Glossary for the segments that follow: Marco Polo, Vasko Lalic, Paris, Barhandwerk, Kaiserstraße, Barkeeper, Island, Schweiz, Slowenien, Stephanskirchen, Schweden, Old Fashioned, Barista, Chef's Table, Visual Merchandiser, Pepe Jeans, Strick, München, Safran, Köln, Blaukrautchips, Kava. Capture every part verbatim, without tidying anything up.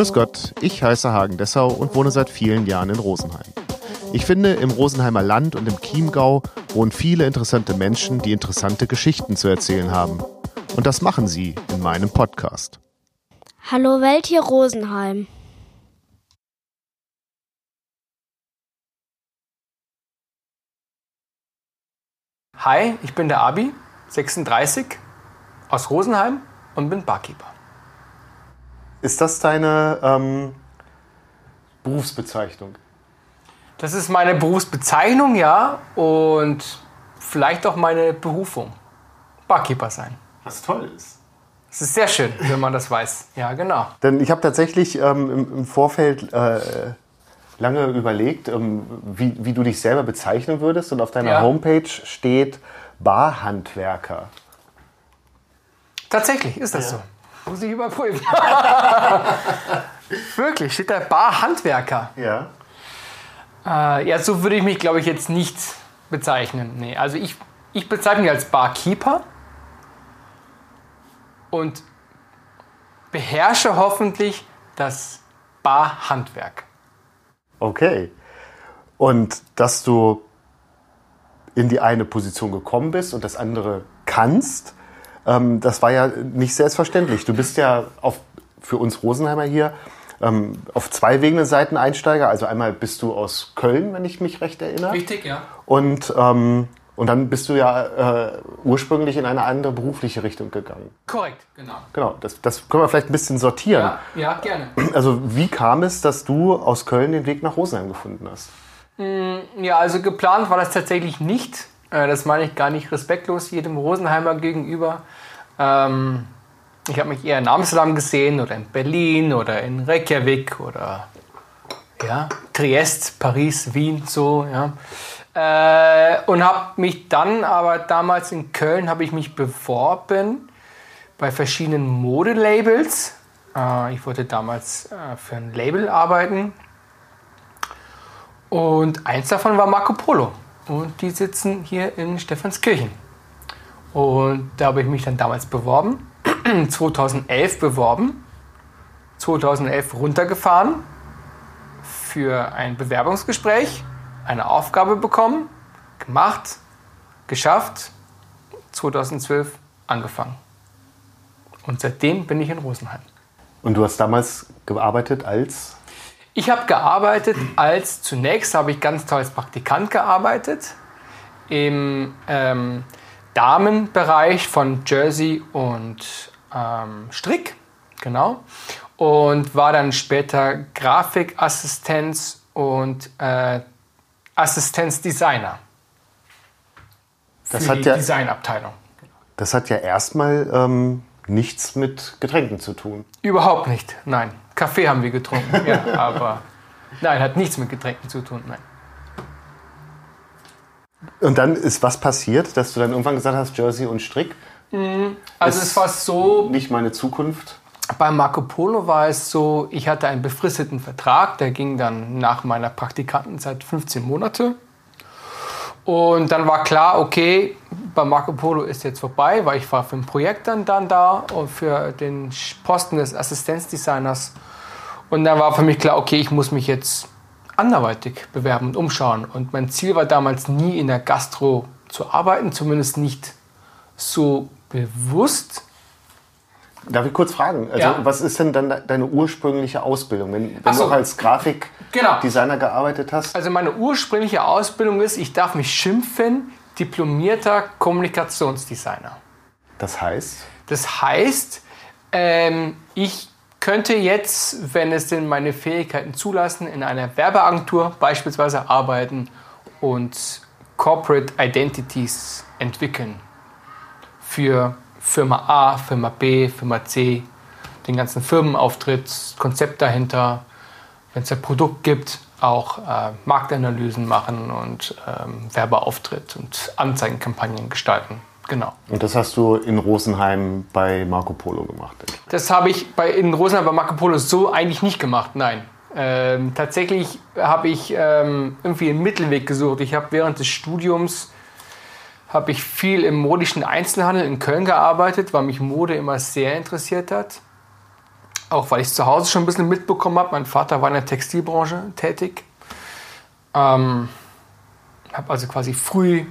Grüß Gott, ich heiße Hagen Dessau und wohne seit vielen Jahren in Rosenheim. Ich finde, im Rosenheimer Land und im Chiemgau wohnen viele interessante Menschen, die interessante Geschichten zu erzählen haben. Und das machen sie in meinem Podcast. Hallo Welt, hier Rosenheim. Hi, ich bin der Abi, sechsunddreißig, aus Rosenheim und bin Barkeeper. Ist das deine ähm, Berufsbezeichnung? Das ist meine Berufsbezeichnung, ja, und vielleicht auch meine Berufung. Barkeeper sein. Was toll ist. Es ist sehr schön, wenn man das weiß. Ja, genau. Denn ich habe tatsächlich ähm, im, im Vorfeld äh, lange überlegt, ähm, wie, wie du dich selber bezeichnen würdest. Und auf deiner ja. Homepage steht Barhandwerker. Tatsächlich, ist das ja. so. Muss ich überprüfen. Wirklich, steht da Barhandwerker. Ja. Äh, ja, so würde ich mich, glaube ich, jetzt nicht bezeichnen. Nee, also ich, ich bezeichne mich als Barkeeper und beherrsche hoffentlich das Barhandwerk. Okay. Und dass du in die eine Position gekommen bist und das andere kannst, ähm, das war ja nicht selbstverständlich. Du bist ja auf, für uns Rosenheimer hier ähm, auf zwei Wegen Seiteneinsteiger. Also einmal bist du aus Köln, wenn ich mich recht erinnere. Richtig, ja. Und, ähm, und dann bist du ja äh, ursprünglich in eine andere berufliche Richtung gegangen. Korrekt, genau. Genau, das, das können wir vielleicht ein bisschen sortieren. Ja, ja, gerne. Also wie kam es, dass du aus Köln den Weg nach Rosenheim gefunden hast? Ja, also geplant war das tatsächlich nicht. Das meine ich gar nicht respektlos jedem Rosenheimer gegenüber. Ich habe mich eher in Amsterdam gesehen oder in Berlin oder in Reykjavik oder ja, Triest, Paris, Wien, so. Ja. Und habe mich dann aber damals in Köln habe ich mich beworben bei verschiedenen Modelabels. Ich wollte damals für ein Label arbeiten. Und eins davon war Marco Polo. Und die sitzen hier in Stephanskirchen. Und da habe ich mich dann damals beworben. zweitausendelf beworben. zweitausendelf runtergefahren. Für ein Bewerbungsgespräch. Eine Aufgabe bekommen. Gemacht. Geschafft. zweitausendzwölf angefangen. Und seitdem bin ich in Rosenheim. Und du hast damals gearbeitet als... Ich habe gearbeitet als, zunächst habe ich ganz toll als Praktikant gearbeitet im ähm, Damenbereich von Jersey und ähm, Strick, genau, und war dann später Grafikassistenz und äh, Assistenzdesigner für das hat die ja, Designabteilung. Das hat ja erstmal ähm, nichts mit Getränken zu tun. Überhaupt nicht, nein. Kaffee haben wir getrunken, ja, aber nein, hat nichts mit Getränken zu tun, nein. Und dann ist was passiert, dass du dann irgendwann gesagt hast, Jersey und Strick? Mm, also es war so... Nicht meine Zukunft? Bei Marco Polo war es so, ich hatte einen befristeten Vertrag, der ging dann nach meiner Praktikantenzeit fünfzehn Monate. Und dann war klar, okay, bei Marco Polo ist jetzt vorbei, weil ich war für ein Projekt dann, dann da und für den Posten des Assistenzdesigners. Und dann war für mich klar, okay, ich muss mich jetzt anderweitig bewerben und umschauen. Und mein Ziel war damals nie in der Gastro zu arbeiten, zumindest nicht so bewusst. Darf ich kurz fragen, also ja. was ist denn dann deine ursprüngliche Ausbildung, wenn, wenn Ach so. du auch als Grafikdesigner genau. gearbeitet hast? Also meine ursprüngliche Ausbildung ist, ich darf mich schimpfen, diplomierter Kommunikationsdesigner. Das heißt? Das heißt, ähm, ich könnte jetzt, wenn es denn meine Fähigkeiten zulassen, in einer Werbeagentur beispielsweise arbeiten und Corporate Identities entwickeln für Firma A, Firma B, Firma C, den ganzen Firmenauftritt, Konzept dahinter, wenn es ein Produkt gibt, auch äh, Marktanalysen machen und ähm, Werbeauftritt und Anzeigenkampagnen gestalten. Genau. Und das hast du in Rosenheim bei Marco Polo gemacht? Das habe ich bei, in Rosenheim bei Marco Polo so eigentlich nicht gemacht, nein. Ähm, tatsächlich habe ich ähm, irgendwie einen Mittelweg gesucht. Ich habe während des Studiums habe ich viel im modischen Einzelhandel in Köln gearbeitet, weil mich Mode immer sehr interessiert hat. Auch weil ich es zu Hause schon ein bisschen mitbekommen habe. Mein Vater war in der Textilbranche tätig. Ähm, habe also quasi früh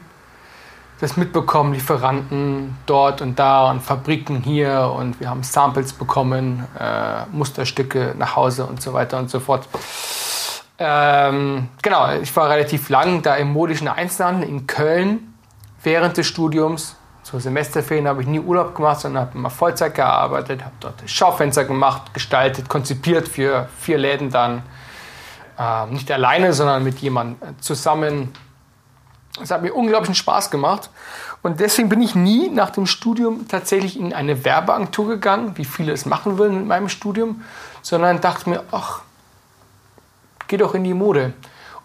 das mitbekommen, Lieferanten dort und da und Fabriken hier und wir haben Samples bekommen, äh, Musterstücke nach Hause und so weiter und so fort. Ähm, genau, ich war relativ lang da im modischen Einzelhandel in Köln während des Studiums. So Semesterferien habe ich nie Urlaub gemacht, sondern habe immer Vollzeit gearbeitet, habe dort Schaufenster gemacht, gestaltet, konzipiert für vier Läden dann. Ähm, nicht alleine, sondern mit jemandem zusammen. Es hat mir unglaublichen Spaß gemacht und deswegen bin ich nie nach dem Studium tatsächlich in eine Werbeagentur gegangen, wie viele es machen würden mit meinem Studium, sondern dachte mir, ach, geh doch in die Mode.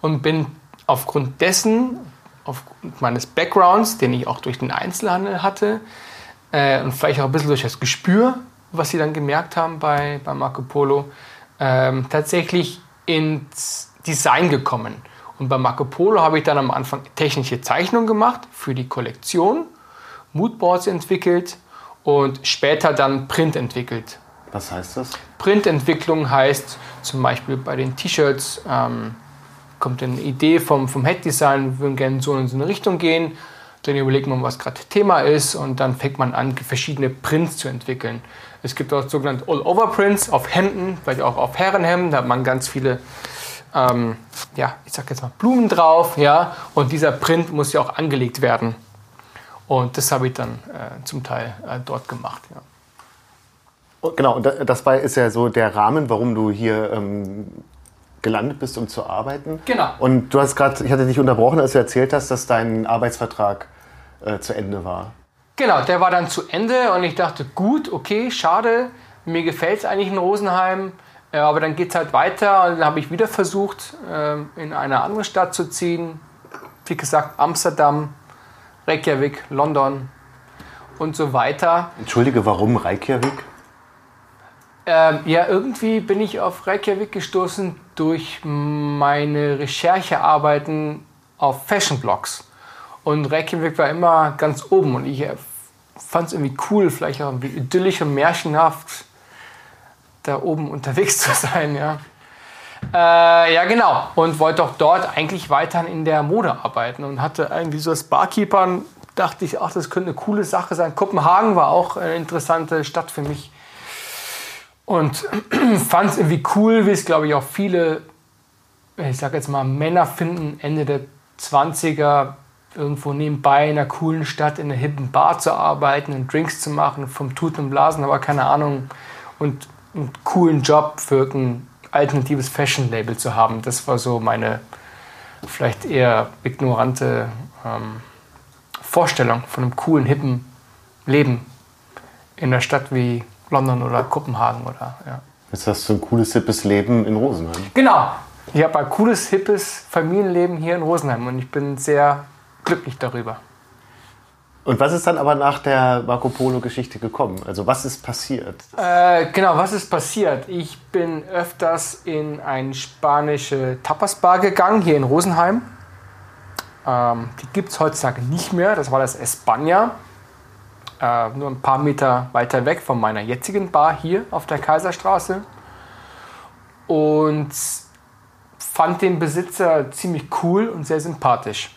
Und bin aufgrund dessen, aufgrund meines Backgrounds, den ich auch durch den Einzelhandel hatte äh, und vielleicht auch ein bisschen durch das Gespür, was sie dann gemerkt haben bei, bei Marco Polo, äh, tatsächlich ins Design gekommen. Und bei Marco Polo habe ich dann am Anfang technische Zeichnungen gemacht für die Kollektion, Moodboards entwickelt und später dann Print entwickelt. Was heißt das? Printentwicklung heißt zum Beispiel bei den T-Shirts ähm, kommt eine Idee vom, vom Head-Design, wir würden gerne so in so eine Richtung gehen, dann überlegt man, was gerade Thema ist und dann fängt man an, verschiedene Prints zu entwickeln. Es gibt auch sogenannte All-Over-Prints auf Hemden, vielleicht auch auf Herrenhemden, da hat man ganz viele Ähm, ja, ich sag jetzt mal Blumen drauf, ja, und dieser Print muss ja auch angelegt werden. Und das habe ich dann äh, zum Teil äh, dort gemacht, ja. Und genau, und das war, ist ja so der Rahmen, warum du hier ähm, gelandet bist, um zu arbeiten. Genau. Und du hast gerade, ich hatte dich unterbrochen, als du erzählt hast, dass dein Arbeitsvertrag äh, zu Ende war. Genau, der war dann zu Ende und ich dachte, gut, okay, schade, mir gefällt es eigentlich in Rosenheim. Ja, aber dann geht es halt weiter und dann habe ich wieder versucht, in eine andere Stadt zu ziehen. Wie gesagt, Amsterdam, Reykjavik, London und so weiter. Entschuldige, warum Reykjavik? Ähm, ja, irgendwie bin ich auf Reykjavik gestoßen durch meine Recherchearbeiten auf Fashion-Blogs. Und Reykjavik war immer ganz oben und ich fand es irgendwie cool, vielleicht auch irgendwie idyllisch und märchenhaft, da oben unterwegs zu sein, ja. Äh, ja, genau. Und wollte auch dort eigentlich weiterhin in der Mode arbeiten und hatte irgendwie so das Barkeeper, dachte ich, ach, das könnte eine coole Sache sein. Kopenhagen war auch eine interessante Stadt für mich und fand es irgendwie cool, wie es, glaube ich, auch viele, ich sag jetzt mal, Männer finden, Ende der zwanziger, irgendwo nebenbei in einer coolen Stadt in einer hippen Bar zu arbeiten und Drinks zu machen, vom Tuten und Blasen, aber keine Ahnung, und einen coolen Job für ein alternatives Fashion-Label zu haben. Das war so meine vielleicht eher ignorante ähm, Vorstellung von einem coolen, hippen Leben in einer Stadt wie London oder Kopenhagen. Oder, ja. Jetzt hast du ein cooles, hippes Leben in Rosenheim. Genau. Ich habe ein cooles, hippes Familienleben hier in Rosenheim und ich bin sehr glücklich darüber. Und was ist dann aber nach der Marco Polo-Geschichte gekommen? Also was ist passiert? Äh, genau, was ist passiert? Ich bin öfters in eine spanische Tapas-Bar gegangen, hier in Rosenheim. Ähm, die gibt es heutzutage nicht mehr. Das war das España. Äh, nur ein paar Meter weiter weg von meiner jetzigen Bar hier auf der Kaiserstraße. Und fand den Besitzer ziemlich cool und sehr sympathisch.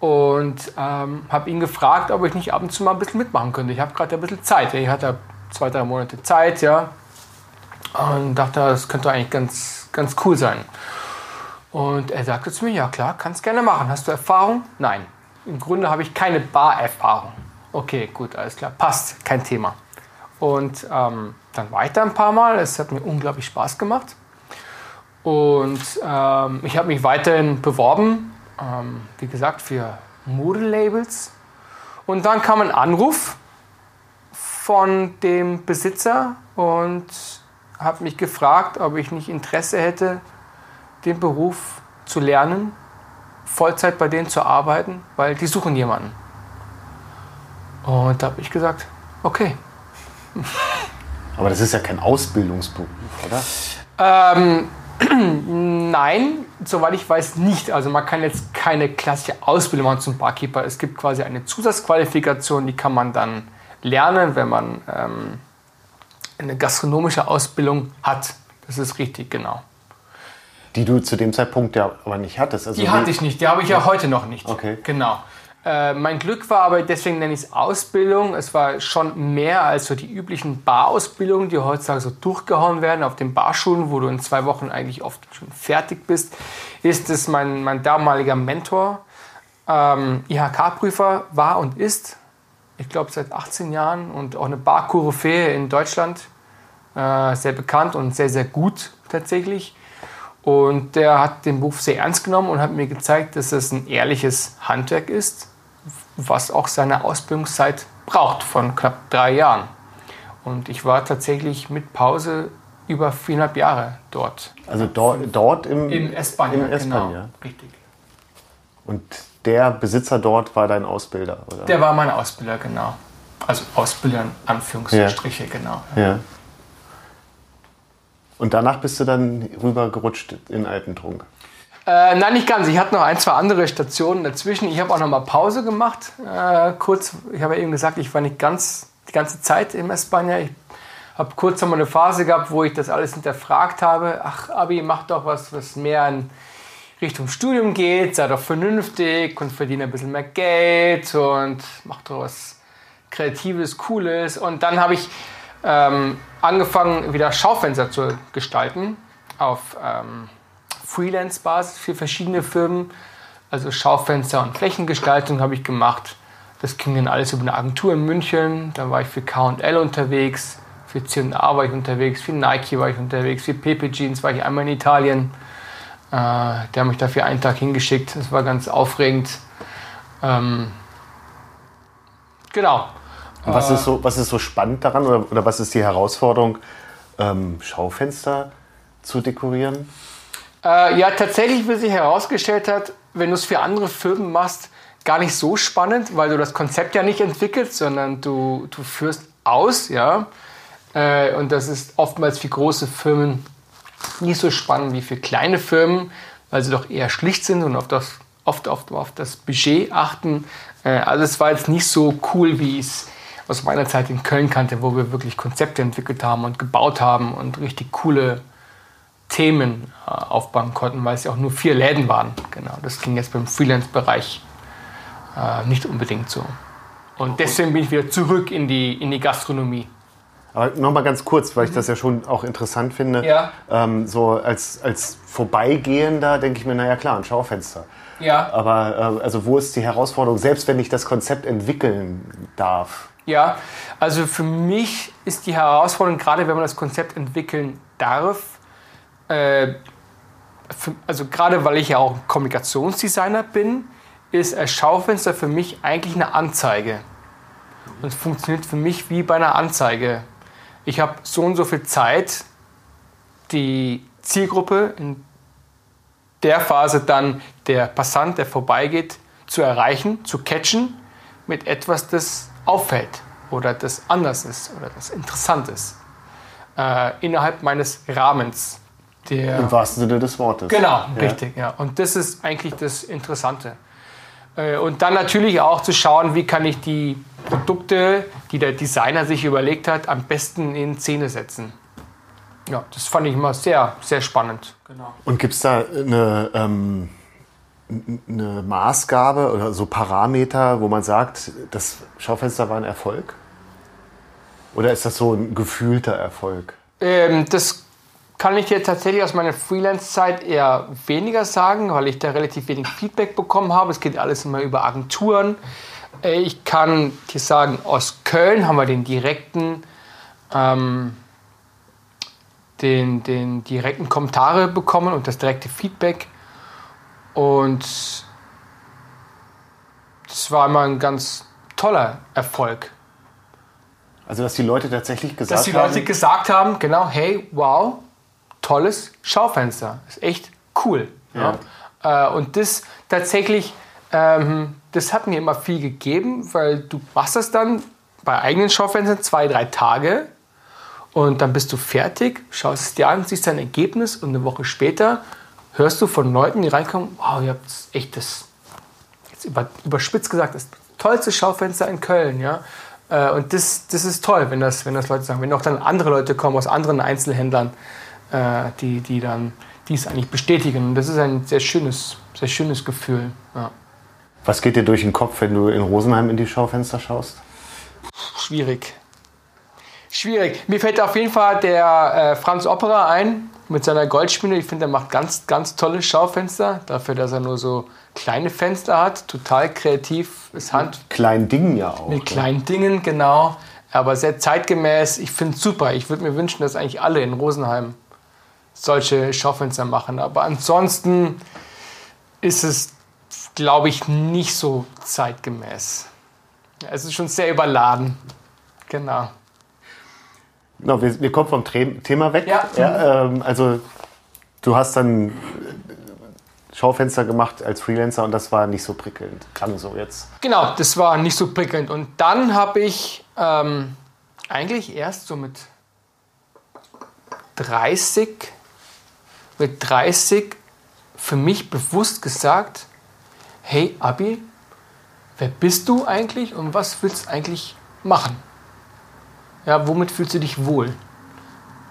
Und ähm, habe ihn gefragt, ob ich nicht ab und zu mal ein bisschen mitmachen könnte. Ich habe gerade ein bisschen Zeit. Ich hatte zwei, drei Monate Zeit, ja. Und dachte, das könnte eigentlich ganz, ganz cool sein. Und er sagte zu mir, ja klar, kannst gerne machen. Hast du Erfahrung? Nein. Im Grunde habe ich keine Bar-Erfahrung. Okay, gut, alles klar. Passt, kein Thema. Und ähm, dann war ich da ein paar Mal. Es hat mir unglaublich Spaß gemacht. Und ähm, ich habe mich weiterhin beworben. Wie gesagt, für Modelabels. Und dann kam ein Anruf von dem Besitzer und hat mich gefragt, ob ich nicht Interesse hätte, den Beruf zu lernen, Vollzeit bei denen zu arbeiten, weil die suchen jemanden. Und da habe ich gesagt, okay. Aber das ist ja kein Ausbildungsberuf, oder? Ähm, Nein, soweit ich weiß nicht. Also man kann jetzt keine klassische Ausbildung machen zum Barkeeper. Es gibt quasi eine Zusatzqualifikation, die kann man dann lernen, wenn man ähm, eine gastronomische Ausbildung hat. Das ist richtig, genau. Die du zu dem Zeitpunkt ja aber nicht hattest. Also die hatte ich nicht, die habe ich ja, ja heute noch nicht. Okay. Genau. Äh, mein Glück war aber, deswegen nenne ich es Ausbildung, es war schon mehr als so die üblichen Barausbildungen, die heutzutage so durchgehauen werden auf den Barschulen, wo du in zwei Wochen eigentlich oft schon fertig bist, ist es mein, mein damaliger Mentor, ähm, I H K-Prüfer war und ist, ich glaube seit achtzehn Jahren und auch eine Bar-Koryphäe in Deutschland, äh, sehr bekannt und sehr, sehr gut tatsächlich. Und der hat den Beruf sehr ernst genommen und hat mir gezeigt, dass es ein ehrliches Handwerk ist, was auch seine Ausbildungszeit braucht von knapp drei Jahren. Und ich war tatsächlich mit Pause über viereinhalb Jahre dort. Also do dort im, im España, im España. Genau, richtig. Und der Besitzer dort war dein Ausbilder, oder? Der war mein Ausbilder, genau. Also Ausbilder in Anführungsstriche, ja. Genau. Ja. Ja. Und danach bist du dann rübergerutscht in Alpentrunk? Äh, nein, nicht ganz. Ich hatte noch ein, zwei andere Stationen dazwischen. Ich habe auch noch mal Pause gemacht. Äh, kurz, ich habe ja eben gesagt, ich war nicht ganz die ganze Zeit im España. Ich habe kurz noch mal eine Phase gehabt, wo ich das alles hinterfragt habe. Ach, Abi, mach doch was, was mehr in Richtung Studium geht. Sei doch vernünftig und verdiene ein bisschen mehr Geld. Und mach doch was Kreatives, Cooles. Und dann habe ich... Ähm, angefangen wieder Schaufenster zu gestalten auf ähm, Freelance-Basis für verschiedene Firmen. Also Schaufenster und Flächengestaltung habe ich gemacht. Das ging dann alles über eine Agentur in München. Dann war ich für K und L unterwegs, für C und A war ich unterwegs, für Nike war ich unterwegs, für Pepe Jeans war ich einmal in Italien. Äh, der hat mich dafür einen Tag hingeschickt. Das war ganz aufregend. Ähm, genau. Und was ist so, was ist so spannend daran oder, oder was ist die Herausforderung, ähm, Schaufenster zu dekorieren? Äh, ja, tatsächlich, wie sich herausgestellt hat, wenn du es für andere Firmen machst, gar nicht so spannend, weil du das Konzept ja nicht entwickelst, sondern du, du führst aus, ja. Äh, und das ist oftmals für große Firmen nicht so spannend wie für kleine Firmen, weil sie doch eher schlicht sind und auf das, oft, oft auf das Budget achten. Äh, also es war jetzt nicht so cool, wie es aus meiner Zeit in Köln kannte, wo wir wirklich Konzepte entwickelt haben und gebaut haben und richtig coole Themen äh, aufbauen konnten, weil es ja auch nur vier Läden waren. Genau, das ging jetzt beim Freelance-Bereich äh, nicht unbedingt so. Und deswegen bin ich wieder zurück in die, in die Gastronomie. Aber nochmal ganz kurz, weil ich das ja schon auch interessant finde. Ja. Ähm, so als, als Vorbeigehender denke ich mir, naja klar, ein Schaufenster. Ja. Aber äh, also wo ist die Herausforderung, selbst wenn ich das Konzept entwickeln darf? Ja, also für mich ist die Herausforderung, gerade wenn man das Konzept entwickeln darf, äh, für, also gerade weil ich ja auch Kommunikationsdesigner bin, ist ein Schaufenster für mich eigentlich eine Anzeige. Und es funktioniert für mich wie bei einer Anzeige. Ich habe so und so viel Zeit, die Zielgruppe in der Phase dann der Passant, der vorbeigeht, zu erreichen, zu catchen mit etwas, das auffällt oder das anders ist oder das interessant ist, äh, innerhalb meines Rahmens. Der im wahrsten Sinne des Wortes. Genau, ja. Richtig. Ja. Und das ist eigentlich das Interessante. Äh, und dann natürlich auch zu schauen, wie kann ich die Produkte, die der Designer sich überlegt hat, am besten in Szene setzen. Ja, das fand ich immer sehr, sehr spannend. Genau. Und gibt es da eine... Ähm eine Maßgabe oder so Parameter, wo man sagt, das Schaufenster war ein Erfolg? Oder ist das so ein gefühlter Erfolg? Ähm, das kann ich dir tatsächlich aus meiner Freelance-Zeit eher weniger sagen, weil ich da relativ wenig Feedback bekommen habe. Es geht alles immer über Agenturen. Ich kann dir sagen, aus Köln haben wir den direkten, ähm, den, den direkten Kommentare bekommen und das direkte Feedback. Und das war immer ein ganz toller Erfolg. Also, dass die Leute tatsächlich gesagt haben... Dass die Leute haben, gesagt haben, genau, hey, wow, tolles Schaufenster. Ist echt cool. Ja. Ja. Äh, und das tatsächlich, ähm, das hat mir immer viel gegeben, weil du machst das dann bei eigenen Schaufenstern zwei, drei Tage und dann bist du fertig, schaust es dir an, siehst dein Ergebnis und eine Woche später... hörst du von Leuten, die reinkommen, wow, ihr habt echt das, jetzt über, überspitzt gesagt, das tollste Schaufenster in Köln, ja, Äh, und das, das ist toll, wenn das, wenn das Leute sagen. Wenn auch dann andere Leute kommen aus anderen Einzelhändlern, äh, die, die dann dies eigentlich bestätigen. Und das ist ein sehr schönes, sehr schönes Gefühl. Ja. Was geht dir durch den Kopf, wenn du in Rosenheim in die Schaufenster schaust? Schwierig. Schwierig. Mir fällt auf jeden Fall der äh, Franz Opera ein mit seiner Goldspinne. Ich finde, er macht ganz, ganz tolle Schaufenster. Dafür, dass er nur so kleine Fenster hat. Total kreativ. Ist Hand. Mit kleinen Dingen ja auch. Mit kleinen Dingen, genau. Aber sehr zeitgemäß. Ich finde es super. Ich würde mir wünschen, dass eigentlich alle in Rosenheim solche Schaufenster machen. Aber ansonsten ist es, glaube ich, nicht so zeitgemäß. Es ist schon sehr überladen. Genau. No, wir, wir kommen vom Thema weg. Ja. Ja, ähm, also du hast dann Schaufenster gemacht als Freelancer und das war nicht so prickelnd. Kann so jetzt. Genau, das war nicht so prickelnd. Und dann habe ich ähm, eigentlich erst so mit dreißig, mit dreißig für mich bewusst gesagt, hey Abi, wer bist du eigentlich und was willst du eigentlich machen? Ja, womit fühlst du dich wohl?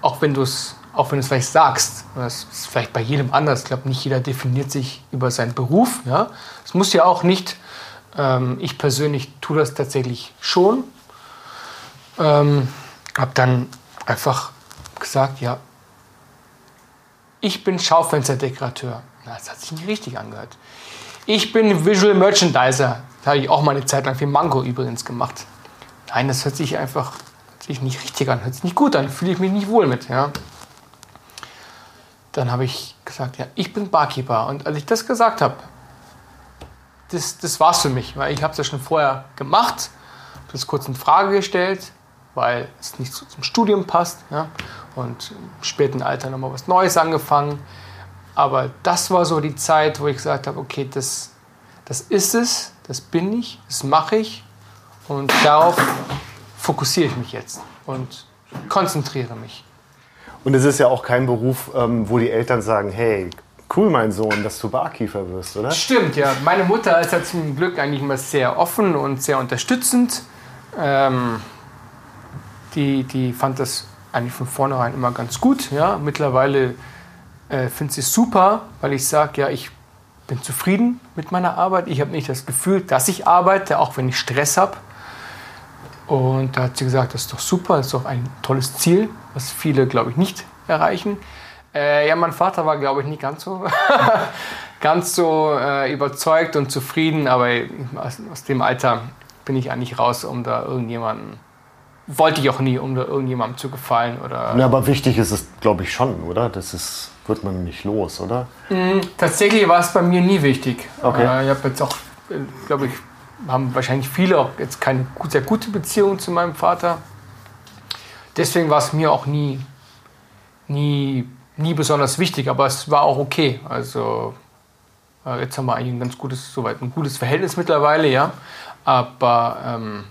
Auch wenn du es auch wenn du es vielleicht sagst. Das ist vielleicht bei jedem anders. Ich glaube, nicht jeder definiert sich über seinen Beruf. Ja? Das muss ja auch nicht. Ähm, ich persönlich tue das tatsächlich schon. Ähm, habe dann einfach gesagt, ja, ich bin Schaufensterdekorateur. Na, das hat sich nicht richtig angehört. Ich bin Visual Merchandiser. Das habe ich auch mal eine Zeit lang für Mango übrigens gemacht. Nein, das hört sich einfach... ich nicht richtig an, hört sich nicht gut an, fühle ich mich nicht wohl mit. Ja. Dann habe ich gesagt, ja, ich bin Barkeeper. Und als ich das gesagt habe, das, das war es für mich, weil ich habe es ja schon vorher gemacht, habe das kurz in Frage gestellt, weil es nicht so zum Studium passt. Ja. Und im späten Alter nochmal was Neues angefangen. Aber das war so die Zeit, wo ich gesagt habe, okay, das, das ist es, das bin ich, das mache ich. Und darauf fokussiere ich mich jetzt und konzentriere mich. Und es ist ja auch kein Beruf, wo die Eltern sagen, hey, cool, mein Sohn, dass du Barkeeper wirst, oder? Stimmt, ja. Meine Mutter ist ja zum Glück eigentlich immer sehr offen und sehr unterstützend. Ähm, die, die fand das eigentlich von vornherein immer ganz gut. Ja. Mittlerweile äh, finde sie es super, weil ich sage, ja, ich bin zufrieden mit meiner Arbeit. Ich habe nicht das Gefühl, dass ich arbeite, auch wenn ich Stress habe. Und da hat sie gesagt, das ist doch super, das ist doch ein tolles Ziel, was viele, glaube ich, nicht erreichen. Äh, ja, mein Vater war, glaube ich, nicht ganz so, ganz so äh, überzeugt und zufrieden, aber aus, aus dem Alter bin ich eigentlich raus, um da irgendjemanden, wollte ich auch nie, um da irgendjemandem zu gefallen. Oder ja, aber wichtig ist es, glaube ich, schon, oder? Das ist, wird man nicht los, oder? Mm, tatsächlich war es bei mir nie wichtig. Okay. Äh, ich habe jetzt auch, glaube ich, haben wahrscheinlich viele auch jetzt keine sehr gute Beziehung zu meinem Vater. Deswegen war es mir auch nie, nie, nie besonders wichtig, aber es war auch okay. Also jetzt haben wir eigentlich ein ganz gutes, soweit ein gutes Verhältnis mittlerweile, ja. Aber ähm,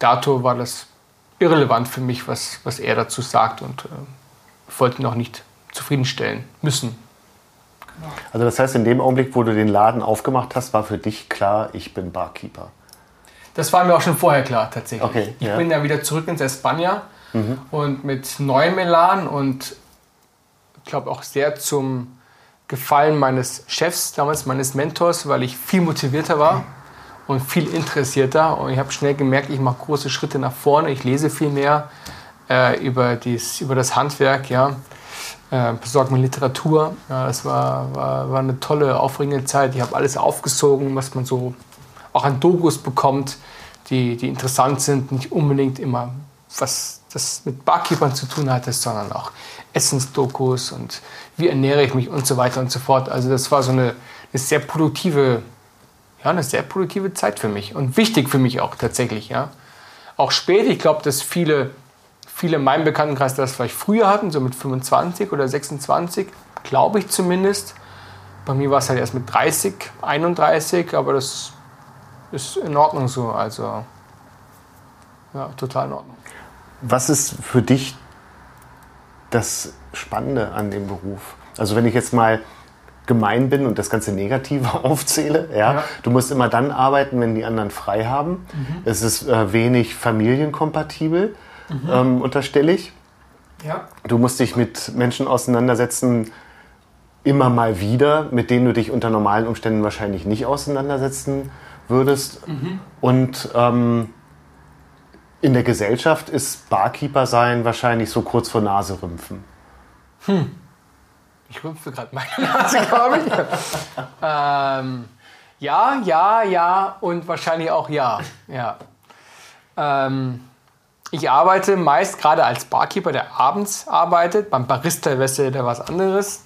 dato war das irrelevant für mich, was, was er dazu sagt und äh, wollte ihn auch nicht zufriedenstellen müssen. Also das heißt, in dem Augenblick, wo du den Laden aufgemacht hast, war für dich klar, ich bin Barkeeper. Das war mir auch schon vorher klar, tatsächlich. Okay, ich ja. bin ja wieder zurück ins España mhm. und mit neuem Elan und ich glaube auch sehr zum Gefallen meines Chefs, damals meines Mentors, weil ich viel motivierter war und viel interessierter. Und ich habe schnell gemerkt, ich mache große Schritte nach vorne, ich lese viel mehr äh, über, dies, über das Handwerk, ja. Äh, besorgt mir Literatur. Ja, das war, war, war eine tolle, aufregende Zeit. Ich habe alles aufgesogen, was man so auch an Dokus bekommt, die, die interessant sind. Nicht unbedingt immer, was das mit Barkeepern zu tun hatte, sondern auch Essensdokus und wie ernähre ich mich und so weiter und so fort. Also das war so eine, eine sehr produktive, ja, eine sehr produktive Zeit für mich und wichtig für mich auch tatsächlich. Ja. Auch spät, ich glaube, dass viele... Viele in meinem Bekanntenkreis das vielleicht früher hatten, so mit fünfundzwanzig oder sechsundzwanzig, glaube ich zumindest. Bei mir war es halt erst mit dreißig, einunddreißig, aber das ist in Ordnung so. Also, ja, total in Ordnung. Was ist für dich das Spannende an dem Beruf? Also wenn ich jetzt mal gemein bin und das ganze Negative aufzähle. Ja? Ja. Du musst immer dann arbeiten, wenn die anderen frei haben. Mhm. Es ist äh, wenig familienkompatibel, mhm. ähm, unterstelle ich. Ja. Du musst dich mit Menschen auseinandersetzen, immer mal wieder, mit denen du dich unter normalen Umständen wahrscheinlich nicht auseinandersetzen würdest. Mhm. Und ähm, in der Gesellschaft ist Barkeeper sein wahrscheinlich so kurz vor Nase rümpfen. Hm. Ich rümpfe gerade meine Nase, glaube ich. ähm, ja, ja, ja und wahrscheinlich auch ja. ja. Ähm, ich arbeite meist gerade als Barkeeper, der abends arbeitet. Beim Barista ist der was anderes.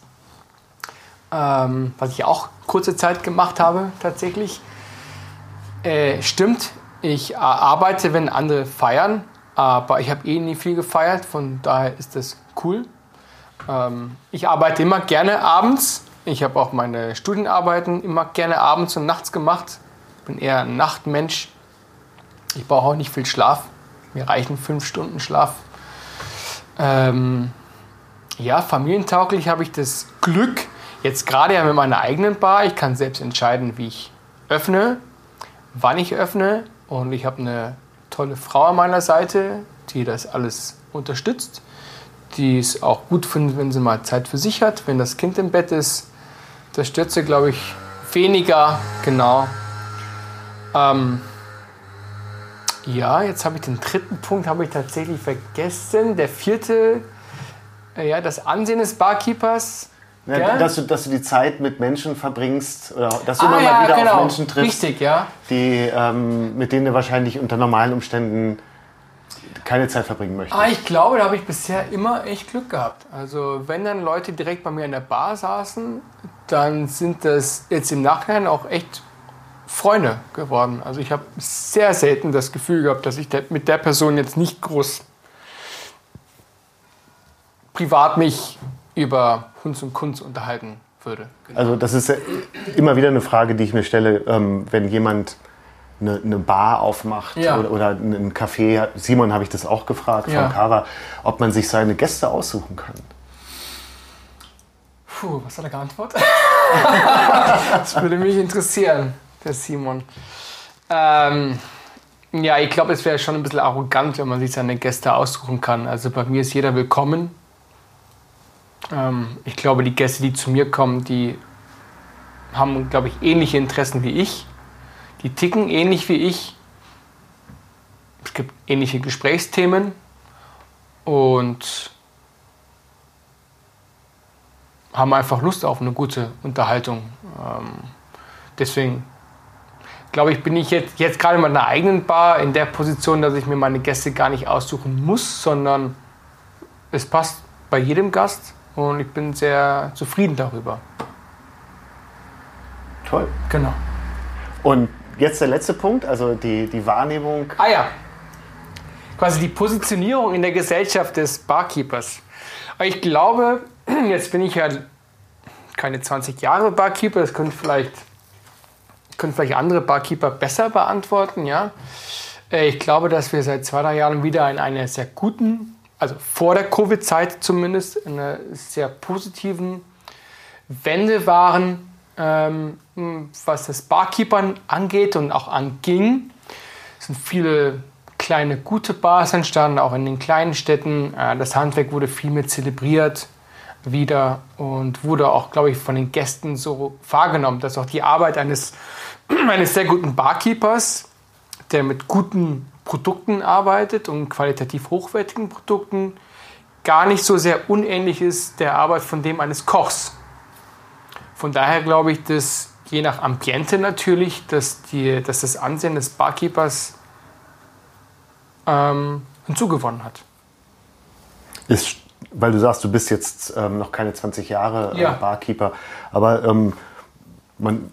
Ähm, was ich auch kurze Zeit gemacht habe, tatsächlich. Äh, stimmt, ich arbeite, wenn andere feiern. Aber ich habe eh nie viel gefeiert, von daher ist das cool. Ich arbeite immer gerne abends. Ich habe auch meine Studienarbeiten immer gerne abends und nachts gemacht. Bin eher ein Nachtmensch. Ich brauche auch nicht viel Schlaf. Mir reichen fünf Stunden Schlaf. Ähm, ja, familientauglich habe ich das Glück. Jetzt gerade ja mit meiner eigenen Bar. Ich kann selbst entscheiden, wie ich öffne, wann ich öffne. Und ich habe eine tolle Frau an meiner Seite, die das alles unterstützt. Die es auch gut finden, wenn sie mal Zeit für sich hat, wenn das Kind im Bett ist. Das stört sie, glaube ich, weniger. Genau. Ähm ja, jetzt habe ich den dritten Punkt habe ich tatsächlich vergessen. Der vierte, ja, das Ansehen des Barkeepers. Ja, dass, du, dass du die Zeit mit Menschen verbringst, oder dass du ah, immer ja, mal wieder genau. auf Menschen triffst, Richtig, ja. die, ähm, mit denen du wahrscheinlich unter normalen Umständen keine Zeit verbringen möchte. Ah, ich glaube, da habe ich bisher immer echt Glück gehabt. Also wenn dann Leute direkt bei mir in der Bar saßen, dann sind das jetzt im Nachhinein auch echt Freunde geworden. Also ich habe sehr selten das Gefühl gehabt, dass ich mit der Person jetzt nicht groß privat mich über Hunz und Kunz unterhalten würde. Genau. Also das ist ja immer wieder eine Frage, die ich mir stelle, wenn jemand Eine, eine Bar aufmacht ja. oder, oder ein Café. Simon habe ich das auch gefragt ja. von Kava, ob man sich seine Gäste aussuchen kann. Puh, was hat er geantwortet? Das würde mich interessieren, der Simon. Ähm, ja, ich glaube, es wäre schon ein bisschen arrogant, wenn man sich seine Gäste aussuchen kann. Also bei mir ist jeder willkommen. Ähm, ich glaube, die Gäste, die zu mir kommen, die haben, glaube ich, ähnliche Interessen wie ich. Die ticken ähnlich wie ich. Es gibt ähnliche Gesprächsthemen und haben einfach Lust auf eine gute Unterhaltung. Deswegen glaube ich, bin ich jetzt, jetzt gerade in meiner eigenen Bar in der Position, dass ich mir meine Gäste gar nicht aussuchen muss, sondern es passt bei jedem Gast und ich bin sehr zufrieden darüber. Toll. Genau. Und jetzt der letzte Punkt, also die, die Wahrnehmung. Ah ja, quasi die Positionierung in der Gesellschaft des Barkeepers. Ich glaube, jetzt bin ich ja keine zwanzig Jahre Barkeeper, das können vielleicht, können vielleicht andere Barkeeper besser beantworten. Ja? Ich glaube, dass wir seit zwei, drei Jahren wieder in einer sehr guten, also vor der Covid-Zeit zumindest, in einer sehr positiven Wende waren, was das Barkeepern angeht und auch anging. Es sind viele kleine, gute Bars entstanden, auch in den kleinen Städten. Das Handwerk wurde viel mehr zelebriert wieder und wurde auch, glaube ich, von den Gästen so wahrgenommen, dass auch die Arbeit eines, eines sehr guten Barkeepers, der mit guten Produkten arbeitet und qualitativ hochwertigen Produkten, gar nicht so sehr unähnlich ist der Arbeit von dem eines Kochs. Von daher glaube ich, dass je nach Ambiente natürlich, dass, die, dass das Ansehen des Barkeepers ähm, hinzugewonnen hat. Ist, weil du sagst, du bist jetzt ähm, noch keine zwanzig Jahre äh, ja. Barkeeper, aber ähm, man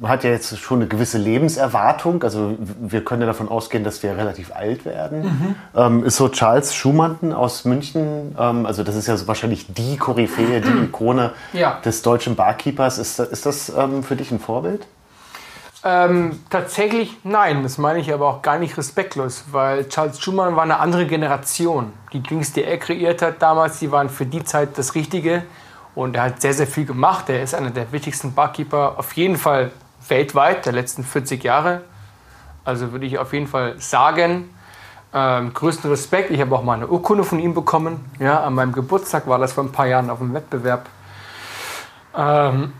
hat ja jetzt schon eine gewisse Lebenserwartung, also wir können ja davon ausgehen, dass wir relativ alt werden. Mhm. Ähm, ist so Charles Schumann aus München, ähm, also das ist ja so wahrscheinlich die Koryphäe, die Ikone ja. des deutschen Barkeepers. Ist, ist das ähm, für dich ein Vorbild? Ähm, tatsächlich nein, das meine ich aber auch gar nicht respektlos, weil Charles Schumann war eine andere Generation. Die Dings, die er kreiert hat damals, die waren für die Zeit das Richtige Und er hat sehr, sehr viel gemacht. Er ist einer der wichtigsten Barkeeper, auf jeden Fall weltweit, der letzten vierzig Jahre. Also würde ich auf jeden Fall sagen, ähm, größten Respekt. Ich habe auch mal eine Urkunde von ihm bekommen. Ja, an meinem Geburtstag war das vor ein paar Jahren auf einem Wettbewerb. Ähm,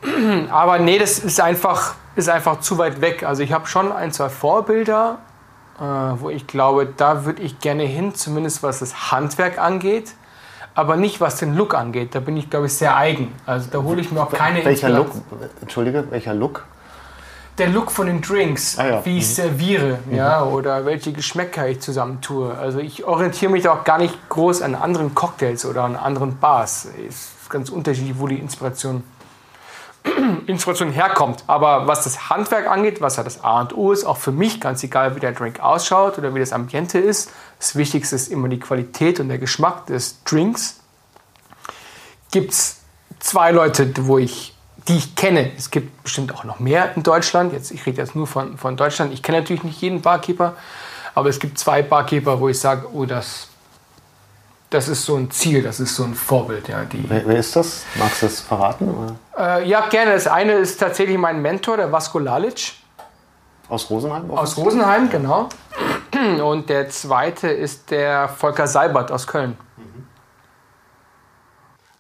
aber nee, das ist einfach, ist einfach zu weit weg. Also ich habe schon ein, zwei Vorbilder, äh, wo ich glaube, da würde ich gerne hin, zumindest was das Handwerk angeht. Aber nicht, was den Look angeht. Da bin ich, glaube ich, sehr eigen. Also da hole ich mir auch keine Welcher Look? Entschuldige, welcher Look? Der Look von den Drinks, ah, ja. wie ich mhm. serviere mhm. ja, oder welche Geschmäcker ich zusammentue. Also ich orientiere mich da auch gar nicht groß an anderen Cocktails oder an anderen Bars. Es ist ganz unterschiedlich, wo die Inspiration, Inspiration herkommt. Aber was das Handwerk angeht, was ja das A und O ist, auch für mich, ganz egal, wie der Drink ausschaut oder wie das Ambiente ist, das Wichtigste ist immer die Qualität und der Geschmack des Drinks. Gibt es zwei Leute, wo ich, die ich kenne. Es gibt bestimmt auch noch mehr in Deutschland. Jetzt, ich rede jetzt nur von, von Deutschland. Ich kenne natürlich nicht jeden Barkeeper, aber es gibt zwei Barkeeper, wo ich sage, oh, das, das ist so ein Ziel, das ist so ein Vorbild. Ja, die, wer, wer ist das? Magst du das verraten? Oder? Äh, ja, gerne. Das eine ist tatsächlich mein Mentor, der Vasko Lalic. Aus Rosenheim? Aus Rosenheim, genau. Und der zweite ist der Volker Seibert aus Köln.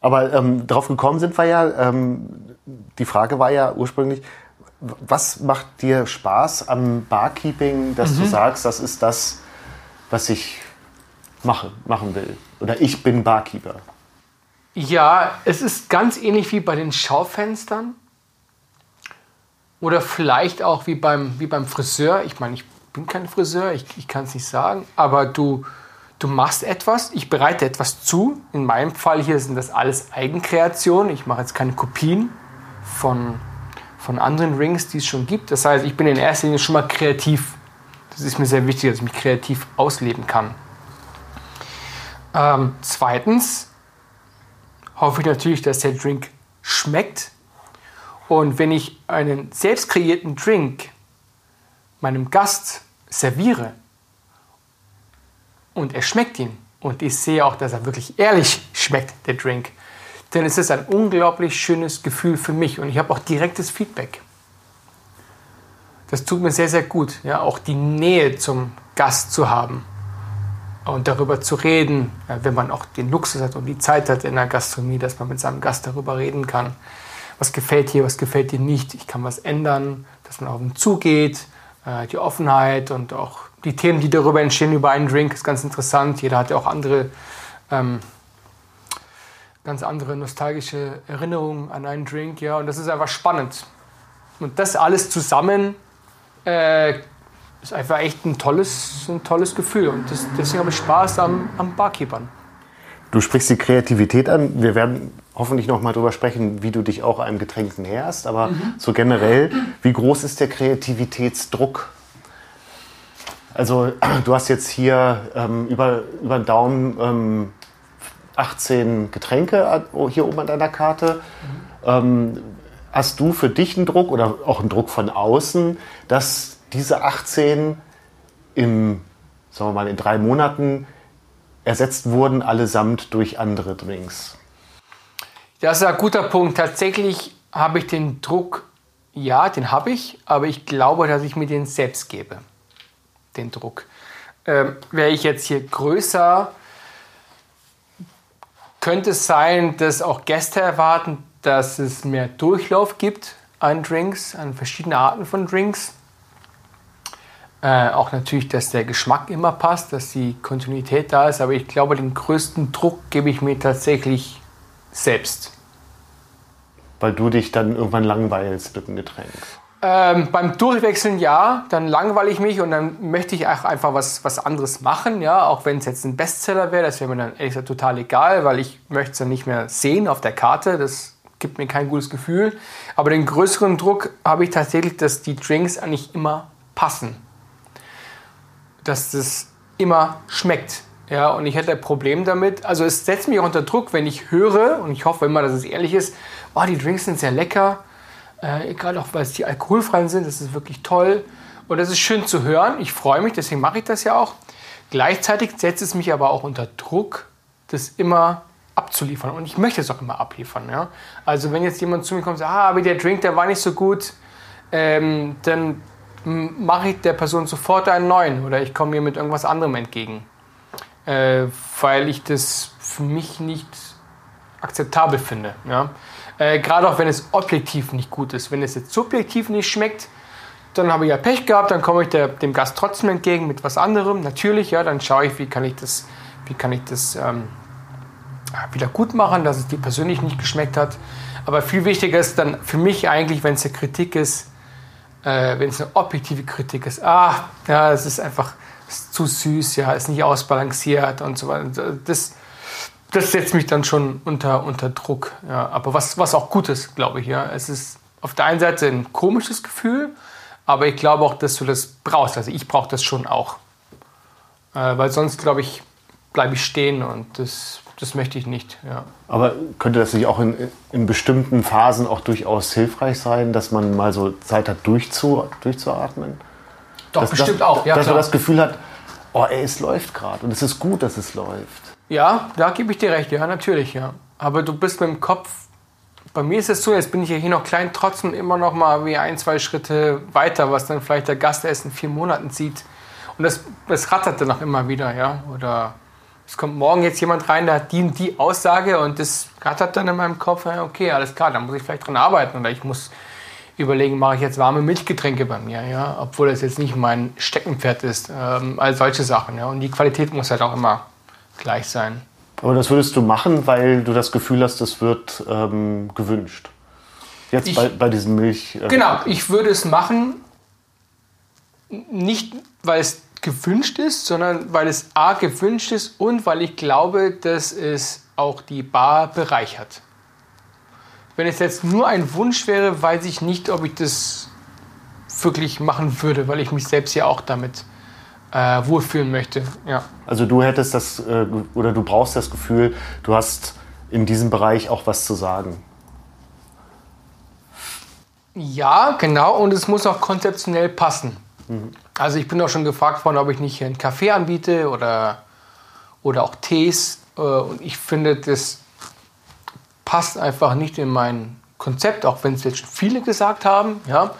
Aber ähm, drauf gekommen sind wir ja, ähm, die Frage war ja ursprünglich, was macht dir Spaß am Barkeeping, dass mhm. du sagst, das ist das, was ich mache, machen will? Oder ich bin Barkeeper. Ja, es ist ganz ähnlich wie bei den Schaufenstern. Oder vielleicht auch wie beim, wie beim Friseur. Ich meine, ich bin kein Friseur, ich, ich kann es nicht sagen. Aber du, du machst etwas, ich bereite etwas zu. In meinem Fall hier sind das alles Eigenkreationen. Ich mache jetzt keine Kopien von, von anderen Rings, die es schon gibt. Das heißt, ich bin in erster Linie schon mal kreativ. Das ist mir sehr wichtig, dass ich mich kreativ ausleben kann. Ähm, zweitens hoffe ich natürlich, dass der Drink schmeckt. Und wenn ich einen selbst kreierten Drink meinem Gast serviere und er schmeckt ihn und ich sehe auch, dass er wirklich ehrlich schmeckt, der Drink, dann ist es ein unglaublich schönes Gefühl für mich und ich habe auch direktes Feedback. Das tut mir sehr, sehr gut, ja, auch die Nähe zum Gast zu haben und darüber zu reden, wenn man auch den Luxus hat und die Zeit hat in der Gastronomie, dass man mit seinem Gast darüber reden kann. Was gefällt dir, was gefällt dir nicht? Ich kann was ändern, dass man auf ihn zugeht, äh, die Offenheit und auch die Themen, die darüber entstehen, über einen Drink, ist ganz interessant. Jeder hat ja auch andere, ähm, ganz andere nostalgische Erinnerungen an einen Drink, ja, und das ist einfach spannend. Und das alles zusammen äh, ist einfach echt ein tolles, ein tolles Gefühl und das, deswegen habe ich Spaß am, am Barkeepern. Du sprichst die Kreativität an. Wir werden hoffentlich noch mal drüber sprechen, wie du dich auch einem Getränk näherst. Aber mhm. so generell, wie groß ist der Kreativitätsdruck? Also du hast jetzt hier ähm, über, über den Daumen ähm, achtzehn Getränke hier oben an deiner Karte. Mhm. Ähm, hast du für dich einen Druck oder auch einen Druck von außen, dass diese achtzehn im, sagen wir mal, in drei Monaten ersetzt wurden allesamt durch andere Drinks? Das ist ein guter Punkt. Tatsächlich habe ich den Druck, ja, den habe ich, aber ich glaube, dass ich mir den selbst gebe, den Druck. Ähm, wäre ich jetzt hier größer, könnte es sein, dass auch Gäste erwarten, dass es mehr Durchlauf gibt an Drinks, an verschiedene Arten von Drinks. Äh, auch natürlich, dass der Geschmack immer passt, dass die Kontinuität da ist, aber ich glaube, den größten Druck gebe ich mir tatsächlich selbst. Weil du dich dann irgendwann langweilst mit dem Getränk? Ähm, beim Durchwechseln ja, dann langweile ich mich und dann möchte ich auch einfach was, was anderes machen, ja, auch wenn es jetzt ein Bestseller wäre, das wäre mir dann ehrlich gesagt total egal, weil ich möchte es dann nicht mehr sehen auf der Karte, das gibt mir kein gutes Gefühl, aber den größeren Druck habe ich tatsächlich, dass die Drinks eigentlich immer passen. Dass das immer schmeckt. Ja, und ich hätte ein Problem damit. Also es setzt mich auch unter Druck, wenn ich höre, und ich hoffe immer, dass es ehrlich ist, oh, die Drinks sind sehr lecker, äh, gerade auch, weil es die alkoholfreien sind, das ist wirklich toll. Und das ist schön zu hören, ich freue mich, deswegen mache ich das ja auch. Gleichzeitig setzt es mich aber auch unter Druck, das immer abzuliefern. Und ich möchte es auch immer abliefern. Ja? Also wenn jetzt jemand zu mir kommt und sagt, ah, aber der Drink, der war nicht so gut, ähm, dann mache ich der Person sofort einen neuen oder ich komme mir mit irgendwas anderem entgegen. Äh, weil ich das für mich nicht akzeptabel finde. Ja? Äh, gerade auch wenn es objektiv nicht gut ist. Wenn es jetzt subjektiv nicht schmeckt, dann habe ich ja Pech gehabt, dann komme ich der, dem Gast trotzdem entgegen mit was anderem. Natürlich, ja, dann schaue ich, wie kann ich das, wie kann ich das ähm, wieder gut machen, dass es dir persönlich nicht geschmeckt hat. Aber viel wichtiger ist dann für mich eigentlich, wenn es eine Kritik ist, äh, wenn es eine objektive Kritik ist, ah, ja, es ist einfach ist zu süß, ja, ist nicht ausbalanciert und so weiter. Das, das setzt mich dann schon unter, unter Druck. Ja. Aber was, was auch gut ist, glaube ich. Ja. Es ist auf der einen Seite ein komisches Gefühl, aber ich glaube auch, dass du das brauchst. Also ich brauche das schon auch. Äh, weil sonst, glaube ich, bleibe ich stehen und das, das möchte ich nicht. Ja. Aber könnte das nicht auch in, in bestimmten Phasen auch durchaus hilfreich sein, dass man mal so Zeit hat, durchzu, durchzuatmen? Doch, dass, bestimmt dass, auch. Ja, dass klar. Man das Gefühl hat, oh ey, es läuft gerade und es ist gut, dass es läuft. Ja, da gebe ich dir recht. Ja, natürlich. Ja. Aber du bist mit dem Kopf... Bei mir ist es so, jetzt bin ich ja hier noch klein, trotzdem immer noch mal wie ein, zwei Schritte weiter, was dann vielleicht der Gast erst in vier Monaten sieht. Und das, das rattert dann auch immer wieder, ja. Oder es kommt morgen jetzt jemand rein, der hat die und die Aussage und das rattert dann in meinem Kopf, ja, okay, alles klar, da muss ich vielleicht dran arbeiten. Oder ich muss überlegen, mache ich jetzt warme Milchgetränke bei mir, ja. Obwohl das jetzt nicht mein Steckenpferd ist, ähm, all solche Sachen, ja. Und die Qualität muss halt auch immer gleich sein. Aber das würdest du machen, weil du das Gefühl hast, das wird ähm, gewünscht. Jetzt ich, bei, bei diesem Milch... Äh, genau, ich würde es machen, nicht weil es gewünscht ist, sondern weil es A, gewünscht ist und weil ich glaube, dass es auch die Bar bereichert. Wenn es jetzt nur ein Wunsch wäre, weiß ich nicht, ob ich das wirklich machen würde, weil ich mich selbst ja auch damit... Äh, wohlfühlen möchte, ja. Also du hättest das, äh, oder du brauchst das Gefühl, du hast in diesem Bereich auch was zu sagen. Ja, genau, und es muss auch konzeptionell passen. Mhm. Also ich bin auch schon gefragt worden, ob ich nicht einen Kaffee anbiete oder, oder auch Tees. Äh, und ich finde, das passt einfach nicht in mein Konzept, auch wenn es jetzt schon viele gesagt haben, ja,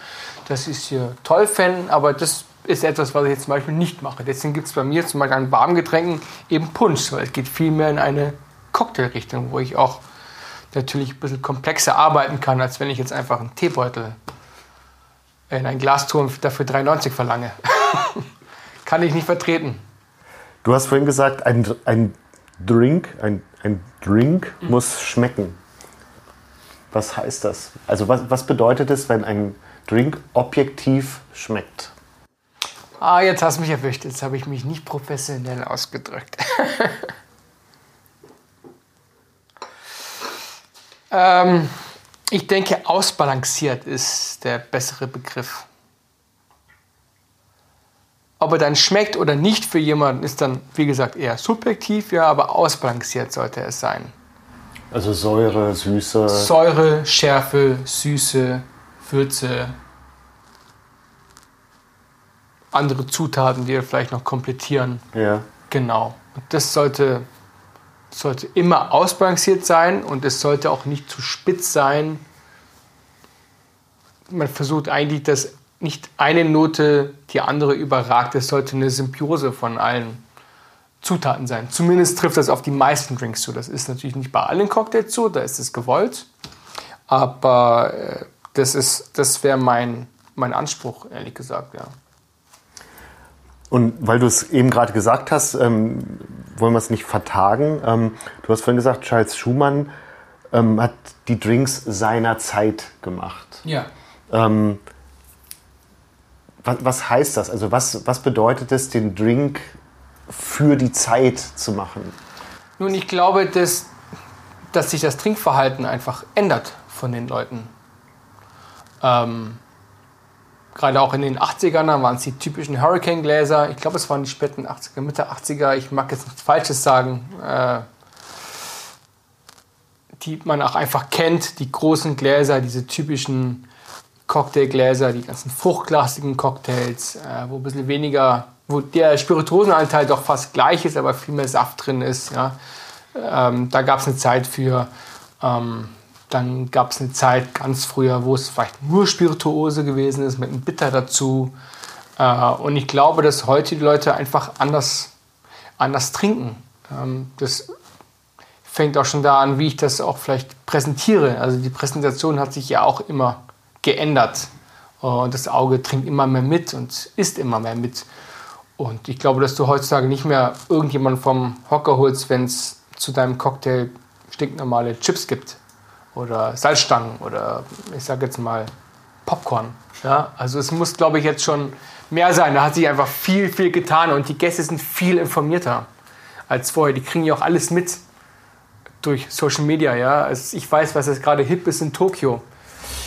das ist hier toll, Fan, aber das ist etwas, was ich jetzt zum Beispiel nicht mache. Deswegen gibt es bei mir zum Beispiel an warmen Getränken eben Punsch, weil es geht viel mehr in eine Cocktailrichtung, wo ich auch natürlich ein bisschen komplexer arbeiten kann, als wenn ich jetzt einfach einen Teebeutel in ein Glas tue und dafür drei neunzig verlange. Kann ich nicht vertreten. Du hast vorhin gesagt, ein, ein Drink, ein, ein Drink mhm. muss schmecken. Was heißt das? Also was, was bedeutet es, wenn ein Drink objektiv schmeckt? Ah, jetzt hast du mich erwischt. Jetzt habe ich mich nicht professionell ausgedrückt. ähm, ich denke, ausbalanciert ist der bessere Begriff. Ob er dann schmeckt oder nicht für jemanden, ist dann, wie gesagt, eher subjektiv, ja, aber ausbalanciert sollte es sein. Also Säure, Süße... Säure, Schärfe, Süße, Würze... andere Zutaten, die wir vielleicht noch komplettieren. Ja. Genau. Und das sollte, sollte immer ausbalanciert sein und es sollte auch nicht zu spitz sein. Man versucht eigentlich, dass nicht eine Note die andere überragt. Es sollte eine Symbiose von allen Zutaten sein. Zumindest trifft das auf die meisten Drinks zu. Das ist natürlich nicht bei allen Cocktails so, da ist es gewollt. Aber äh, das ist, das wäre mein, mein Anspruch, ehrlich gesagt, ja. Und weil du es eben gerade gesagt hast, ähm, wollen wir es nicht vertagen. Ähm, du hast vorhin gesagt, Charles Schumann ähm, hat die Drinks seiner Zeit gemacht. Ja. Ähm, was, was heißt das? Also was, was bedeutet es, den Drink für die Zeit zu machen? Nun, ich glaube, dass, dass sich das Trinkverhalten einfach ändert von den Leuten. Ähm... Gerade auch in den achtzigern waren es die typischen Hurricane-Gläser. Ich glaube, es waren die späten achtziger, Mitte achtziger. Ich mag jetzt nichts Falsches sagen. Äh, die man auch einfach kennt. Die großen Gläser, diese typischen Cocktailgläser, die ganzen fruchtklassigen Cocktails, äh, wo ein bisschen weniger, wo der Spirituosenanteil doch fast gleich ist, aber viel mehr Saft drin ist. Ja? ähm, da gab es eine Zeit für, ähm, dann gab es eine Zeit ganz früher, wo es vielleicht nur Spirituose gewesen ist, mit einem Bitter dazu. Äh, und ich glaube, dass heute die Leute einfach anders, anders trinken. Ähm, das fängt auch schon da an, wie ich das auch vielleicht präsentiere. Also die Präsentation hat sich ja auch immer geändert. Und das Auge trinkt immer mehr mit und isst immer mehr mit. Und ich glaube, dass du heutzutage nicht mehr irgendjemanden vom Hocker holst, wenn es zu deinem Cocktail stinknormale Chips gibt oder Salzstangen oder, ich sage jetzt mal, Popcorn. Ja? Also es muss, glaube ich, jetzt schon mehr sein. Da hat sich einfach viel, viel getan und die Gäste sind viel informierter als vorher. Die kriegen ja auch alles mit durch Social Media. Ja? Also ich weiß, was jetzt gerade hip ist in Tokio.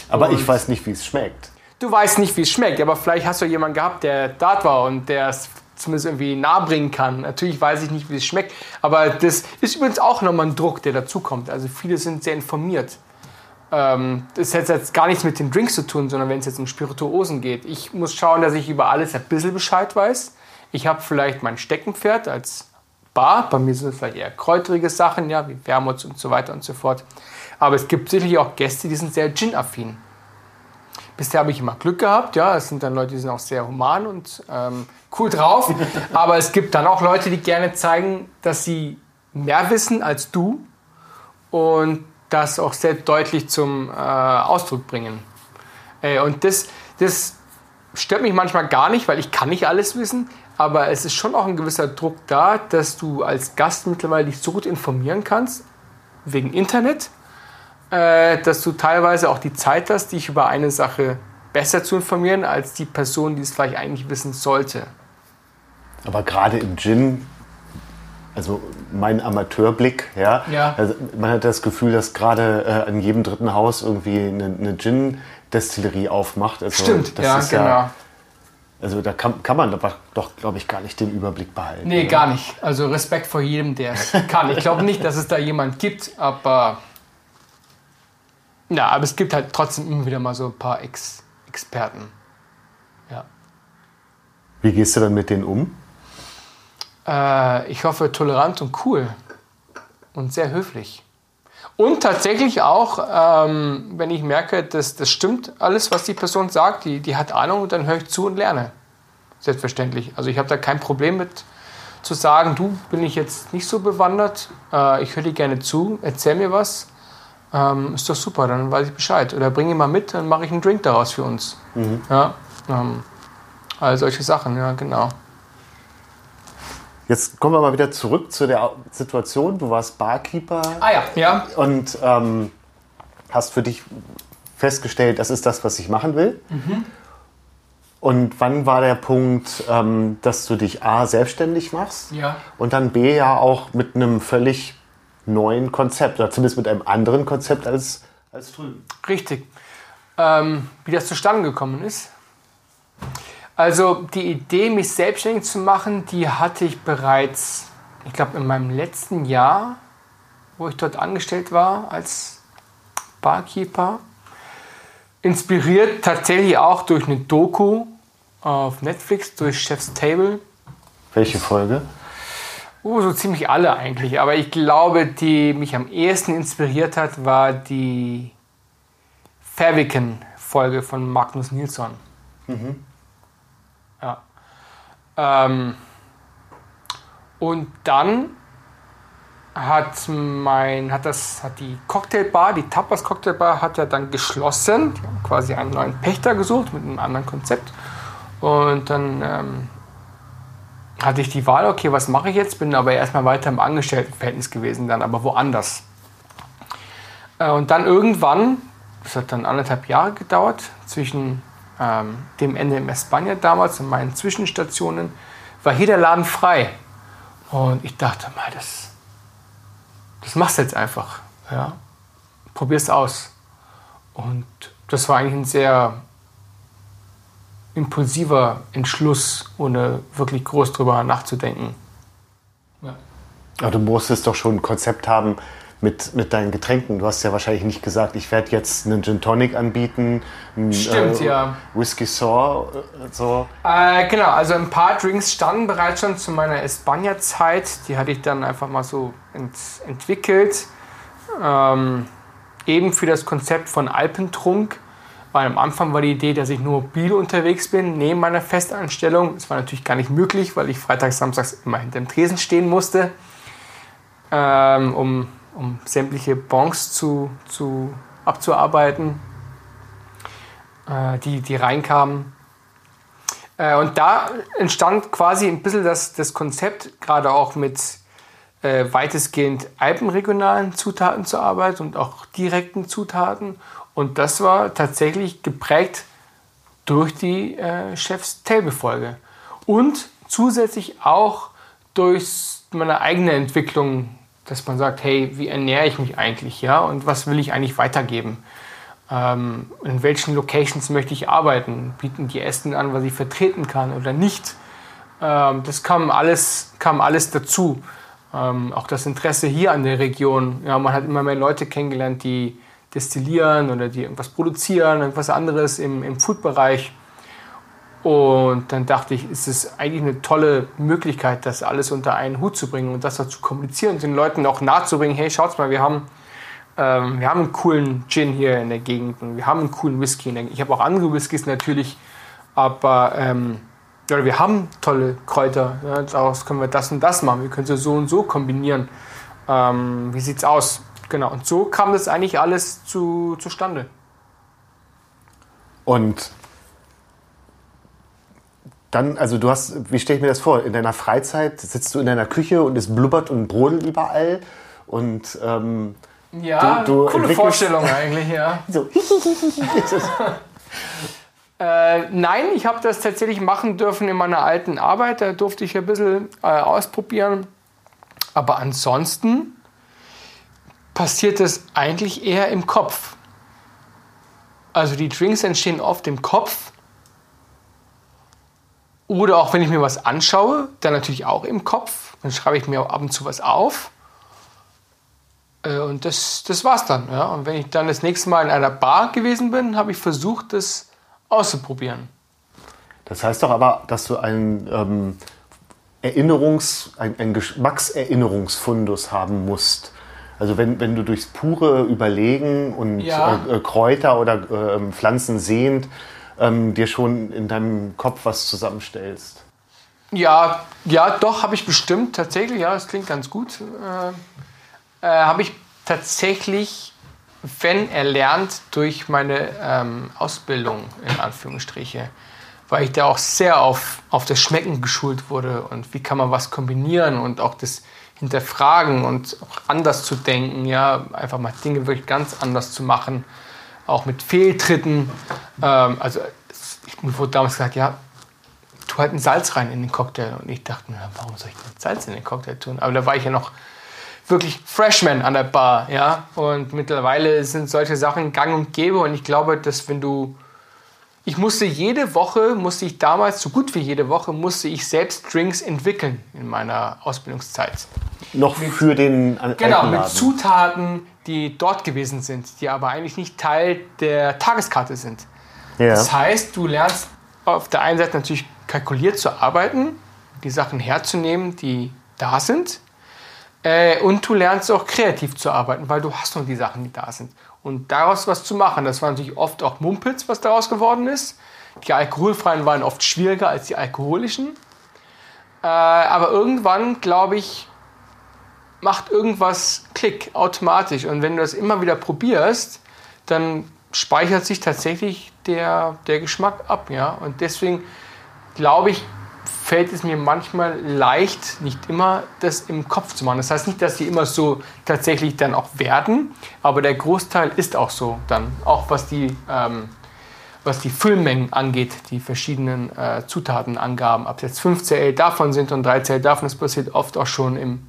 Aber und ich weiß nicht, wie es schmeckt. Du weißt nicht, wie es schmeckt, aber vielleicht hast du jemanden gehabt, der da war und der es zumindest irgendwie nahe bringen kann. Natürlich weiß ich nicht, wie es schmeckt, aber das ist übrigens auch nochmal ein Druck, der dazukommt. Also viele sind sehr informiert. Ähm, das hat jetzt gar nichts mit den Drinks zu tun, sondern wenn es jetzt um Spirituosen geht. Ich muss schauen, dass ich über alles ein bisschen Bescheid weiß. Ich habe vielleicht mein Steckenpferd als Bar. Bei mir sind es vielleicht eher kräuterige Sachen, ja, wie Wermut und so weiter und so fort. Aber es gibt sicherlich auch Gäste, die sind sehr gin-affin. Bisher habe ich immer Glück gehabt, ja, es sind dann Leute, die sind auch sehr human und ähm, cool drauf, aber es gibt dann auch Leute, die gerne zeigen, dass sie mehr wissen als du und das auch sehr deutlich zum äh, Ausdruck bringen. Äh, und das, das stört mich manchmal gar nicht, weil ich kann nicht alles wissen, aber es ist schon auch ein gewisser Druck da, dass du als Gast mittlerweile dich so gut informieren kannst, wegen Internet, dass du teilweise auch die Zeit hast, dich über eine Sache besser zu informieren, als die Person, die es vielleicht eigentlich wissen sollte. Aber gerade im Gin, also mein Amateurblick, ja, ja. Also man hat das Gefühl, dass gerade äh, an jedem dritten Haus irgendwie eine, eine Gin-Destillerie aufmacht. Also stimmt, das ja, ist genau. Ja, also da kann, kann man aber doch, glaube ich, gar nicht den Überblick behalten. Nee, oder? Gar nicht. Also Respekt vor jedem, der es kann. Ich glaube nicht, dass es da jemand gibt, aber... Ja, aber es gibt halt trotzdem immer wieder mal so ein paar Ex- Experten. Ja. Wie gehst du dann mit denen um? Äh, ich hoffe, tolerant und cool. Und sehr höflich. Und tatsächlich auch, ähm, wenn ich merke, dass das stimmt alles, was die Person sagt, die, die hat Ahnung, dann höre ich zu und lerne. Selbstverständlich. Also ich habe da kein Problem mit, zu sagen, du, bin ich jetzt nicht so bewandert, äh, ich höre dir gerne zu, erzähl mir was. Ähm, ist doch super, dann weiß ich Bescheid. Oder bring ihn mal mit, dann mache ich einen Drink daraus für uns. Mhm. Ja, ähm, all solche Sachen, ja, genau. Jetzt kommen wir mal wieder zurück zu der Situation. Du warst Barkeeper. Ah ja, ja. Und ähm, hast für dich festgestellt, das ist das, was ich machen will. Mhm. Und wann war der Punkt, ähm, dass du dich A, selbstständig machst? Ja. Und dann B, ja auch mit einem völlig... neuen Konzept, oder zumindest mit einem anderen Konzept als, als drüben. Richtig. Ähm, wie das zustande gekommen ist? Also die Idee, mich selbstständig zu machen, die hatte ich bereits, ich glaube, in meinem letzten Jahr, wo ich dort angestellt war als Barkeeper. Inspiriert tatsächlich auch durch eine Doku auf Netflix, durch Chef's Table. Welche Folge? Uh, so ziemlich alle eigentlich, aber ich glaube, die mich am ehesten inspiriert hat, war die Faviken-Folge von Magnus Nilsson. Mhm. Ja. Ähm, und dann hat mein, hat das, hat die Cocktailbar, die Tapas Cocktailbar, hat ja dann geschlossen. Die haben quasi einen neuen Pächter gesucht mit einem anderen Konzept und dann. Ähm, hatte ich die Wahl, okay, was mache ich jetzt? Bin aber erstmal weiter im Angestelltenverhältnis gewesen, dann aber woanders. Und dann irgendwann, das hat dann anderthalb Jahre gedauert, zwischen ähm, dem Ende in España damals und meinen Zwischenstationen, war hier der Laden frei. Und ich dachte mal, das, das machst du jetzt einfach. Ja? Probier's aus. Und das war eigentlich ein sehr... impulsiver Entschluss, ohne wirklich groß drüber nachzudenken. Ja. Aber du musstest doch schon ein Konzept haben, mit, mit deinen Getränken. Du hast ja wahrscheinlich nicht gesagt, ich werde jetzt einen Gin Tonic anbieten, einen Stimmt, äh, ja. Whisky Sour. So. Äh, genau, also ein paar Drinks standen bereits schon zu meiner España-Zeit. Die hatte ich dann einfach mal so ent entwickelt. Ähm, eben für das Konzept von Alpentrunk. Weil am Anfang war die Idee, dass ich nur mobil unterwegs bin, neben meiner Festanstellung. Das war natürlich gar nicht möglich, weil ich freitags, samstags immer hinter dem Tresen stehen musste, ähm, um, um sämtliche Bons zu, zu, abzuarbeiten, äh, die, die reinkamen. Äh, und da entstand quasi ein bisschen das, das Konzept, gerade auch mit äh, weitestgehend alpenregionalen Zutaten zu arbeiten und auch direkten Zutaten. Und das war tatsächlich geprägt durch die äh, Chefs-Table-Folge. Und zusätzlich auch durch meine eigene Entwicklung, dass man sagt, hey, wie ernähre ich mich eigentlich? Ja? Und was will ich eigentlich weitergeben? Ähm, in welchen Locations möchte ich arbeiten? Bieten die Essen an, was ich vertreten kann oder nicht? Ähm, das kam alles, kam alles dazu. Ähm, auch das Interesse hier an der Region. Ja, man hat immer mehr Leute kennengelernt, die destillieren oder die irgendwas produzieren, irgendwas anderes im, im Food-Bereich. Und dann dachte ich, ist es eigentlich eine tolle Möglichkeit, das alles unter einen Hut zu bringen und das auch zu kommunizieren und den Leuten auch nahezubringen, hey, schaut's mal, wir haben, ähm, wir haben einen coolen Gin hier in der Gegend und wir haben einen coolen Whisky in der Gegend. Ich habe auch andere Whiskys natürlich, aber ähm, ja, wir haben tolle Kräuter, ja, daraus können wir das und das machen, wir können sie so und so kombinieren. Ähm, wie sieht's aus? Genau, und so kam das eigentlich alles zu, zustande. Und dann, also du hast, wie stelle ich mir das vor, in deiner Freizeit sitzt du in deiner Küche und es blubbert und brodelt überall und ähm, ja, du, du coole Vorstellung eigentlich, ja. So. äh, nein, ich habe das tatsächlich machen dürfen in meiner alten Arbeit, da durfte ich ein bisschen äh, ausprobieren, aber ansonsten passiert es eigentlich eher im Kopf. Also die Drinks entstehen oft im Kopf. Oder auch wenn ich mir was anschaue, dann natürlich auch im Kopf. Dann schreibe ich mir ab und zu was auf. Und das, das war's dann. Ja. Und wenn ich dann das nächste Mal in einer Bar gewesen bin, habe ich versucht, das auszuprobieren. Das heißt doch aber, dass du einen ähm, Erinnerungs-, ein, ein Geschmackserinnerungsfundus haben musst. Also wenn, wenn du durchs pure Überlegen und ja. äh, Kräuter oder äh, Pflanzen sehend ähm, dir schon in deinem Kopf was zusammenstellst. Ja, ja, doch, habe ich bestimmt tatsächlich, ja, das klingt ganz gut. Äh, äh, habe ich tatsächlich, wenn erlernt, durch meine ähm, Ausbildung, in Anführungsstriche, weil ich da auch sehr auf, auf das Schmecken geschult wurde und wie kann man was kombinieren und auch das hinterfragen und auch anders zu denken, ja, einfach mal Dinge wirklich ganz anders zu machen, auch mit Fehltritten. Ähm, also mir wurde damals gesagt, ja, tu halt ein Salz rein in den Cocktail. Und ich dachte, na, warum soll ich denn Salz in den Cocktail tun? Aber da war ich ja noch wirklich Freshman an der Bar, ja. Und mittlerweile sind solche Sachen gang und gäbe. Und ich glaube, dass wenn du, ich musste jede Woche, musste ich damals, so gut wie jede Woche, musste ich selbst Drinks entwickeln in meiner Ausbildungszeit. Noch mit, für den Alpenladen. Genau, mit Zutaten, die dort gewesen sind, die aber eigentlich nicht Teil der Tageskarte sind. Ja. Das heißt, du lernst auf der einen Seite natürlich kalkuliert zu arbeiten, die Sachen herzunehmen, die da sind. Äh, und du lernst auch kreativ zu arbeiten, weil du hast nur die Sachen, die da sind. Und daraus was zu machen, das war natürlich oft auch Mumpitz, was daraus geworden ist. Die alkoholfreien waren oft schwieriger als die alkoholischen. Äh, aber irgendwann, glaube ich, macht irgendwas Klick automatisch. Und wenn du das immer wieder probierst, dann speichert sich tatsächlich der, der Geschmack ab. Ja? Und deswegen, glaube ich, fällt es mir manchmal leicht, nicht immer, das im Kopf zu machen. Das heißt nicht, dass die immer so tatsächlich dann auch werden, aber der Großteil ist auch so dann, auch was die, ähm, was die Füllmengen angeht, die verschiedenen äh, Zutatenangaben, ob jetzt fünf Zentiliter davon sind und drei Zentiliter davon, das passiert oft auch schon im,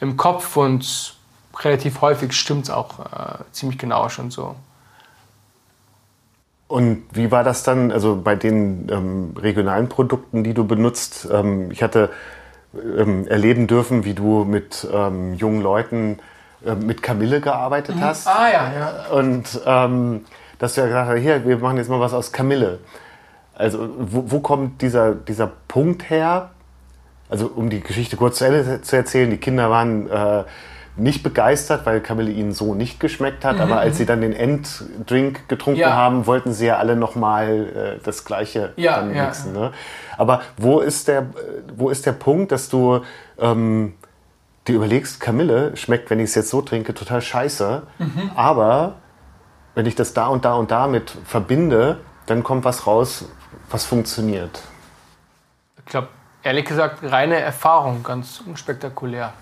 im Kopf und relativ häufig stimmt es auch äh, ziemlich genau schon so. Und wie war das dann, also bei den ähm, regionalen Produkten, die du benutzt? Ähm, ich hatte ähm, erleben dürfen, wie du mit ähm, jungen Leuten äh, mit Kamille gearbeitet hast. Ah ja, ja. Und ähm, dass du ja gesagt hast, hier, wir machen jetzt mal was aus Kamille. Also wo, wo kommt dieser, dieser Punkt her? Also um die Geschichte kurz zu Ende zu erzählen, die Kinder waren äh, nicht begeistert, weil Kamille ihnen so nicht geschmeckt hat. Mhm. Aber als sie dann den Enddrink getrunken ja. haben, wollten sie ja alle nochmal äh, das Gleiche ja, dann mixen. Ja. Ne? Aber wo ist der, wo ist der Punkt, dass du ähm, dir überlegst, Kamille schmeckt, wenn ich es jetzt so trinke, total scheiße. Mhm. Aber wenn ich das da und da und damit verbinde, dann kommt was raus, was funktioniert. Ich glaube, ehrlich gesagt, reine Erfahrung, ganz unspektakulär.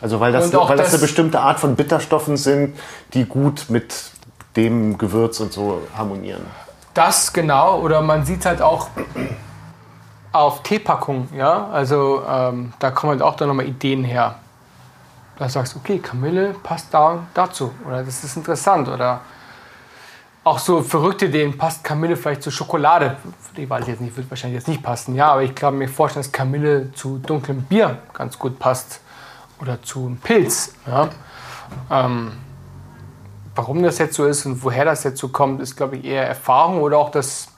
Also weil das, weil das, das eine bestimmte Art von Bitterstoffen sind, die gut mit dem Gewürz und so harmonieren. Das genau, oder man sieht es halt auch auf Teepackungen, ja, also ähm, da kommen halt auch dann nochmal Ideen her. Da sagst du, okay, Kamille passt da dazu, oder das ist interessant, oder auch so verrückte Ideen, passt Kamille vielleicht zu Schokolade? Die weiß ich jetzt nicht, wird wahrscheinlich jetzt nicht passen, ja, aber ich kann mir vorstellen, dass Kamille zu dunklem Bier ganz gut passt. Oder zu einem Pilz. Ja. Ähm, warum das jetzt so ist und woher das jetzt so kommt, ist, glaube ich, eher Erfahrung oder auch das,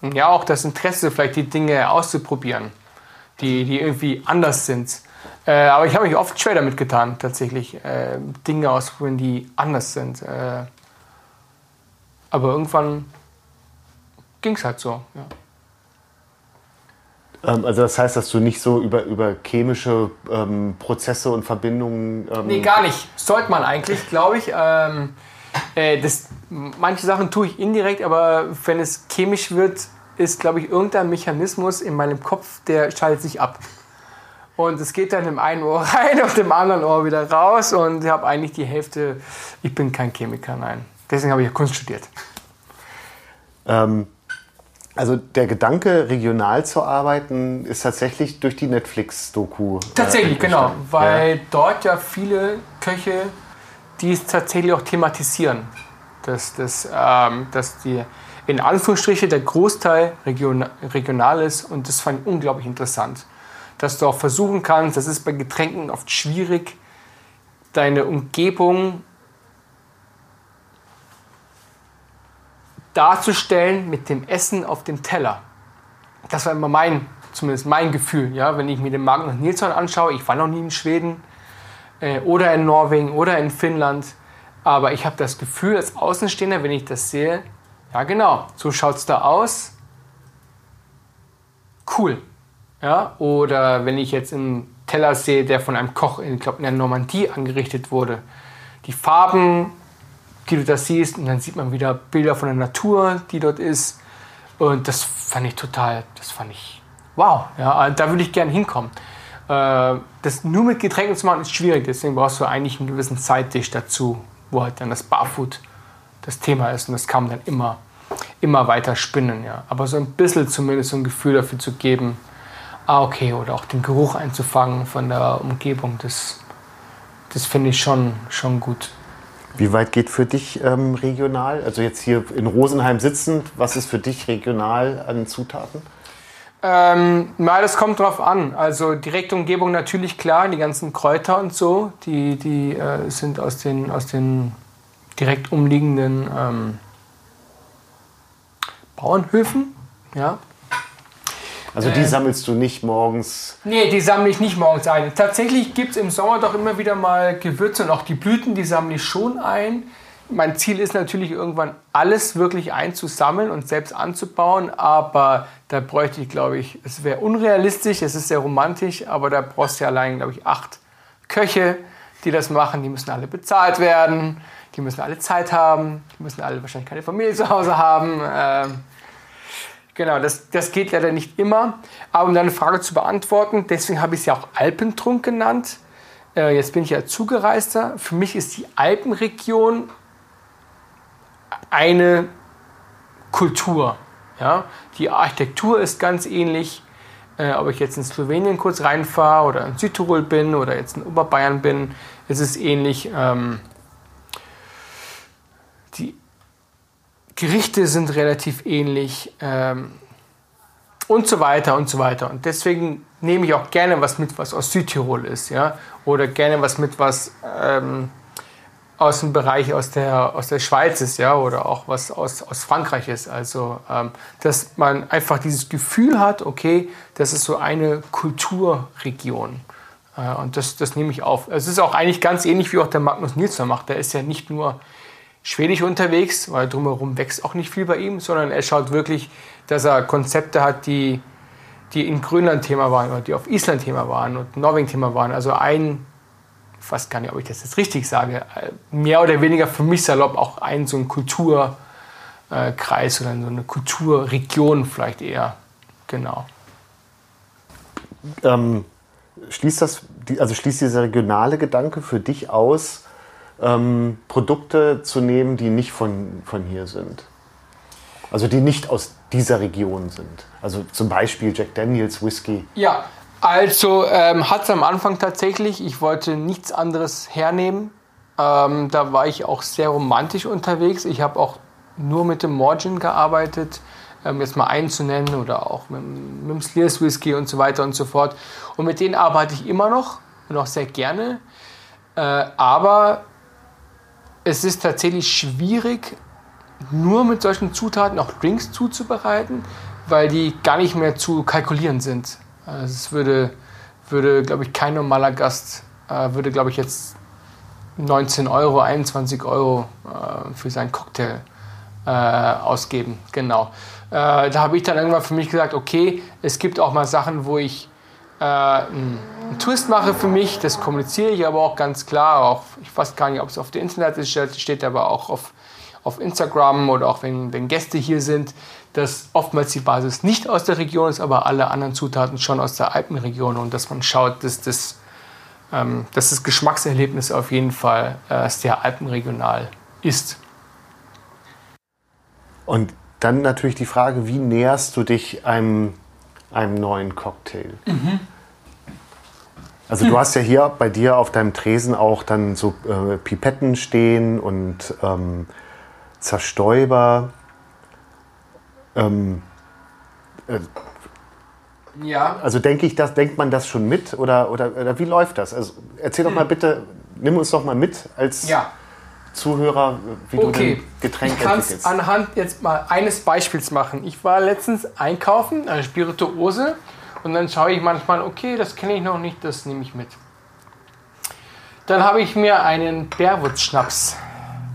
ja, auch das Interesse, vielleicht die Dinge auszuprobieren, die, die irgendwie anders sind. Äh, aber ich habe mich oft schwer damit getan, tatsächlich, äh, Dinge auszuprobieren, die anders sind. Äh, aber irgendwann ging es halt so. Ja. Also das heißt, dass du nicht so über, über chemische ähm, Prozesse und Verbindungen... Ähm nee, gar nicht. Sollte man eigentlich, glaube ich. Ähm, äh, das, manche Sachen tue ich indirekt, aber wenn es chemisch wird, ist, glaube ich, irgendein Mechanismus in meinem Kopf, der schaltet sich ab. Und es geht dann im einen Ohr rein und im anderen Ohr wieder raus und ich habe eigentlich die Hälfte... Ich bin kein Chemiker, nein. Deswegen habe ich ja Kunst studiert. Ähm... Also der Gedanke, regional zu arbeiten, ist tatsächlich durch die Netflix-Doku. Tatsächlich, äh, genau. Weil ja. dort ja viele Köche, die es tatsächlich auch thematisieren. Dass, dass, ähm, dass die in Anführungsstrichen der Großteil region, regional ist. Und das fand ich unglaublich interessant. Dass du auch versuchen kannst, das ist bei Getränken oft schwierig, deine Umgebung darzustellen mit dem Essen auf dem Teller. Das war immer mein, zumindest mein Gefühl, ja, wenn ich mir den Magnus Nilsson anschaue. Ich war noch nie in Schweden äh, oder in Norwegen oder in Finnland, aber ich habe das Gefühl als Außenstehender, wenn ich das sehe, ja genau, so schaut's da aus. Cool. Ja, oder wenn ich jetzt einen Teller sehe, der von einem Koch in, ich glaube, in der Normandie angerichtet wurde. Die Farben, die du das siehst, und dann sieht man wieder Bilder von der Natur, die dort ist, und das fand ich total, das fand ich wow, ja, da würde ich gerne hinkommen. Das nur mit Getränken zu machen ist schwierig, deswegen brauchst du eigentlich einen gewissen Zeittisch dazu, wo halt dann das Barfood das Thema ist, und das kann man dann immer, immer weiter spinnen, ja, aber so ein bisschen zumindest so ein Gefühl dafür zu geben, ah okay, oder auch den Geruch einzufangen von der Umgebung, das, das finde ich schon, schon gut. Wie weit geht für dich ähm, regional? Also jetzt hier in Rosenheim sitzend, was ist für dich regional an Zutaten? Ähm, na, das kommt drauf an. Also direkte Umgebung natürlich klar, die ganzen Kräuter und so, die, die äh, sind aus den, aus den direkt umliegenden ähm, Bauernhöfen. Ja. Also die äh, sammelst du nicht morgens? Nee, die sammle ich nicht morgens ein. Tatsächlich gibt es im Sommer doch immer wieder mal Gewürze und auch die Blüten, die sammle ich schon ein. Mein Ziel ist natürlich irgendwann alles wirklich einzusammeln und selbst anzubauen, aber da bräuchte ich, glaube ich, es wäre unrealistisch, es ist sehr romantisch, aber da brauchst du ja allein, glaube ich, acht Köche, die das machen. Die müssen alle bezahlt werden, die müssen alle Zeit haben, die müssen alle wahrscheinlich keine Familie zu Hause haben. Äh, Genau, das, das geht leider nicht immer. Aber um deine Frage zu beantworten, deswegen habe ich es ja auch Alpentrunk genannt. Äh, jetzt bin ich ja Zugereister. Für mich ist die Alpenregion eine Kultur. Ja? Die Architektur ist ganz ähnlich. Äh, ob ich jetzt in Slowenien kurz reinfahre oder in Südtirol bin oder jetzt in Oberbayern bin, ist es ähnlich. Ähm, die Gerichte sind relativ ähnlich ähm, und so weiter und so weiter. Und deswegen nehme ich auch gerne was mit, was aus Südtirol ist, ja, oder gerne was mit, was ähm, aus dem Bereich aus der, aus der Schweiz ist, ja, oder auch was aus, aus Frankreich ist. Also, ähm, dass man einfach dieses Gefühl hat, okay, das ist so eine Kulturregion. Äh, und das, das nehme ich auf. Es ist auch eigentlich ganz ähnlich, wie auch der Magnus Nilsson macht. Der ist ja nicht nur schwedisch unterwegs, weil drumherum wächst auch nicht viel bei ihm, sondern er schaut wirklich, dass er Konzepte hat, die, die in Grönland Thema waren oder die auf Island Thema waren und Norwegen Thema waren. Also ein, ich weiß gar nicht, ob ich das jetzt richtig sage, mehr oder weniger für mich salopp auch ein so ein Kulturkreis oder so eine Kulturregion vielleicht eher, genau. Ähm, schließt das, also schließt dieser regionale Gedanke für dich aus, ähm, Produkte zu nehmen, die nicht von, von hier sind? Also die nicht aus dieser Region sind? Also zum Beispiel Jack Daniels Whisky? Ja. Also ähm, hat es am Anfang tatsächlich, ich wollte nichts anderes hernehmen. Ähm, da war ich auch sehr romantisch unterwegs. Ich habe auch nur mit dem Morgin gearbeitet, ähm, jetzt mal einen zu nennen, oder auch mit, mit dem Slears Whisky und so weiter und so fort. Und mit denen arbeite ich immer noch und auch sehr gerne. Äh, aber es ist tatsächlich schwierig, nur mit solchen Zutaten auch Drinks zuzubereiten, weil die gar nicht mehr zu kalkulieren sind. Also es würde, würde glaube ich, kein normaler Gast, äh, würde, glaube ich, jetzt neunzehn Euro, einundzwanzig Euro äh, für seinen Cocktail äh, ausgeben. Genau. Äh, da habe ich dann irgendwann für mich gesagt, okay, es gibt auch mal Sachen, wo ich äh, einen, einen Twist mache für mich. Das kommuniziere ich aber auch ganz klar. Auch, ich weiß gar nicht, ob es auf der Internetseite steht, aber auch auf, auf Instagram oder auch wenn, wenn Gäste hier sind, dass oftmals die Basis nicht aus der Region ist, aber alle anderen Zutaten schon aus der Alpenregion, und dass man schaut, dass das, ähm, dass das Geschmackserlebnis auf jeden Fall äh, sehr alpenregional ist. Und dann natürlich die Frage, wie näherst du dich einem, einem neuen Cocktail? Mhm. Also du hast ja hier bei dir auf deinem Tresen auch dann so äh, Pipetten stehen und ähm, Zerstäuber. Ähm, äh, ja. Also denke ich, das, denkt man das schon mit, oder, oder, oder wie läuft das? Also erzähl doch mal bitte, nimm uns doch mal mit als ja. Zuhörer, wie okay. du dein Getränk entwickelst. Ich kann es anhand jetzt mal eines Beispiels machen. Ich war letztens einkaufen, eine Spirituose, und dann schaue ich manchmal, okay, das kenne ich noch nicht, das nehme ich mit. Dann habe ich mir einen Bärwurz-Schnaps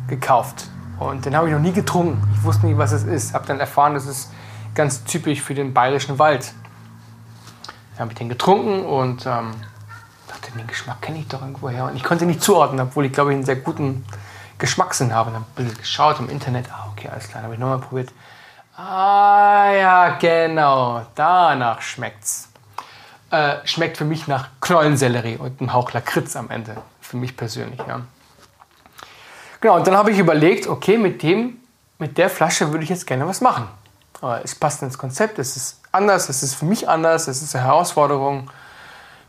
gekauft. Und den habe ich noch nie getrunken. Ich wusste nicht, was es ist. Habe dann erfahren, das ist ganz typisch für den bayerischen Wald. Dann habe ich den getrunken und ähm, dachte, den Geschmack kenne ich doch irgendwo her. Und ich konnte ihn nicht zuordnen, obwohl ich, glaube ich, einen sehr guten Geschmackssinn habe. Und habe ein bisschen geschaut im Internet. Ah, okay, alles klar. Dann habe ich nochmal probiert. Ah, ja, genau. Danach schmeckt's. Äh, schmeckt für mich nach Knollensellerie und einem Hauch Lakritz am Ende. Für mich persönlich, ja. Genau, und dann habe ich überlegt, okay, mit dem, mit der Flasche würde ich jetzt gerne was machen. Aber es passt ins Konzept, es ist anders, es ist für mich anders, es ist eine Herausforderung.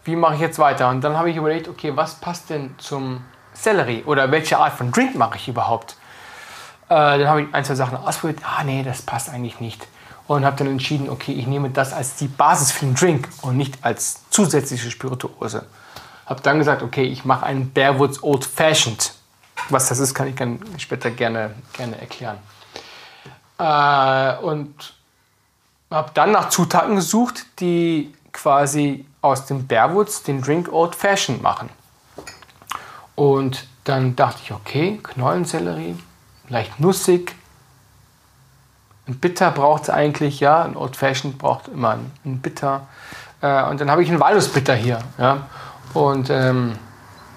Wie mache ich jetzt weiter? Und dann habe ich überlegt, okay, was passt denn zum Sellerie? Oder welche Art von Drink mache ich überhaupt? Äh, dann habe ich ein, zwei Sachen ausprobiert. Ah, nee, das passt eigentlich nicht. Und habe dann entschieden, okay, ich nehme das als die Basis für den Drink und nicht als zusätzliche Spirituose. Habe dann gesagt, okay, ich mache einen Bärwurz Old Fashioned. Was das ist, kann ich dann später gerne, gerne erklären. Äh, und habe dann nach Zutaten gesucht, die quasi aus dem Bärwurz den Drink Old Fashioned machen. Und dann dachte ich, okay, Knollensellerie, leicht nussig. Ein Bitter braucht es eigentlich, ja, ein Old Fashioned braucht immer ein, ein Bitter. Äh, und dann habe ich einen Walnussbitter hier. Ja? Und ähm,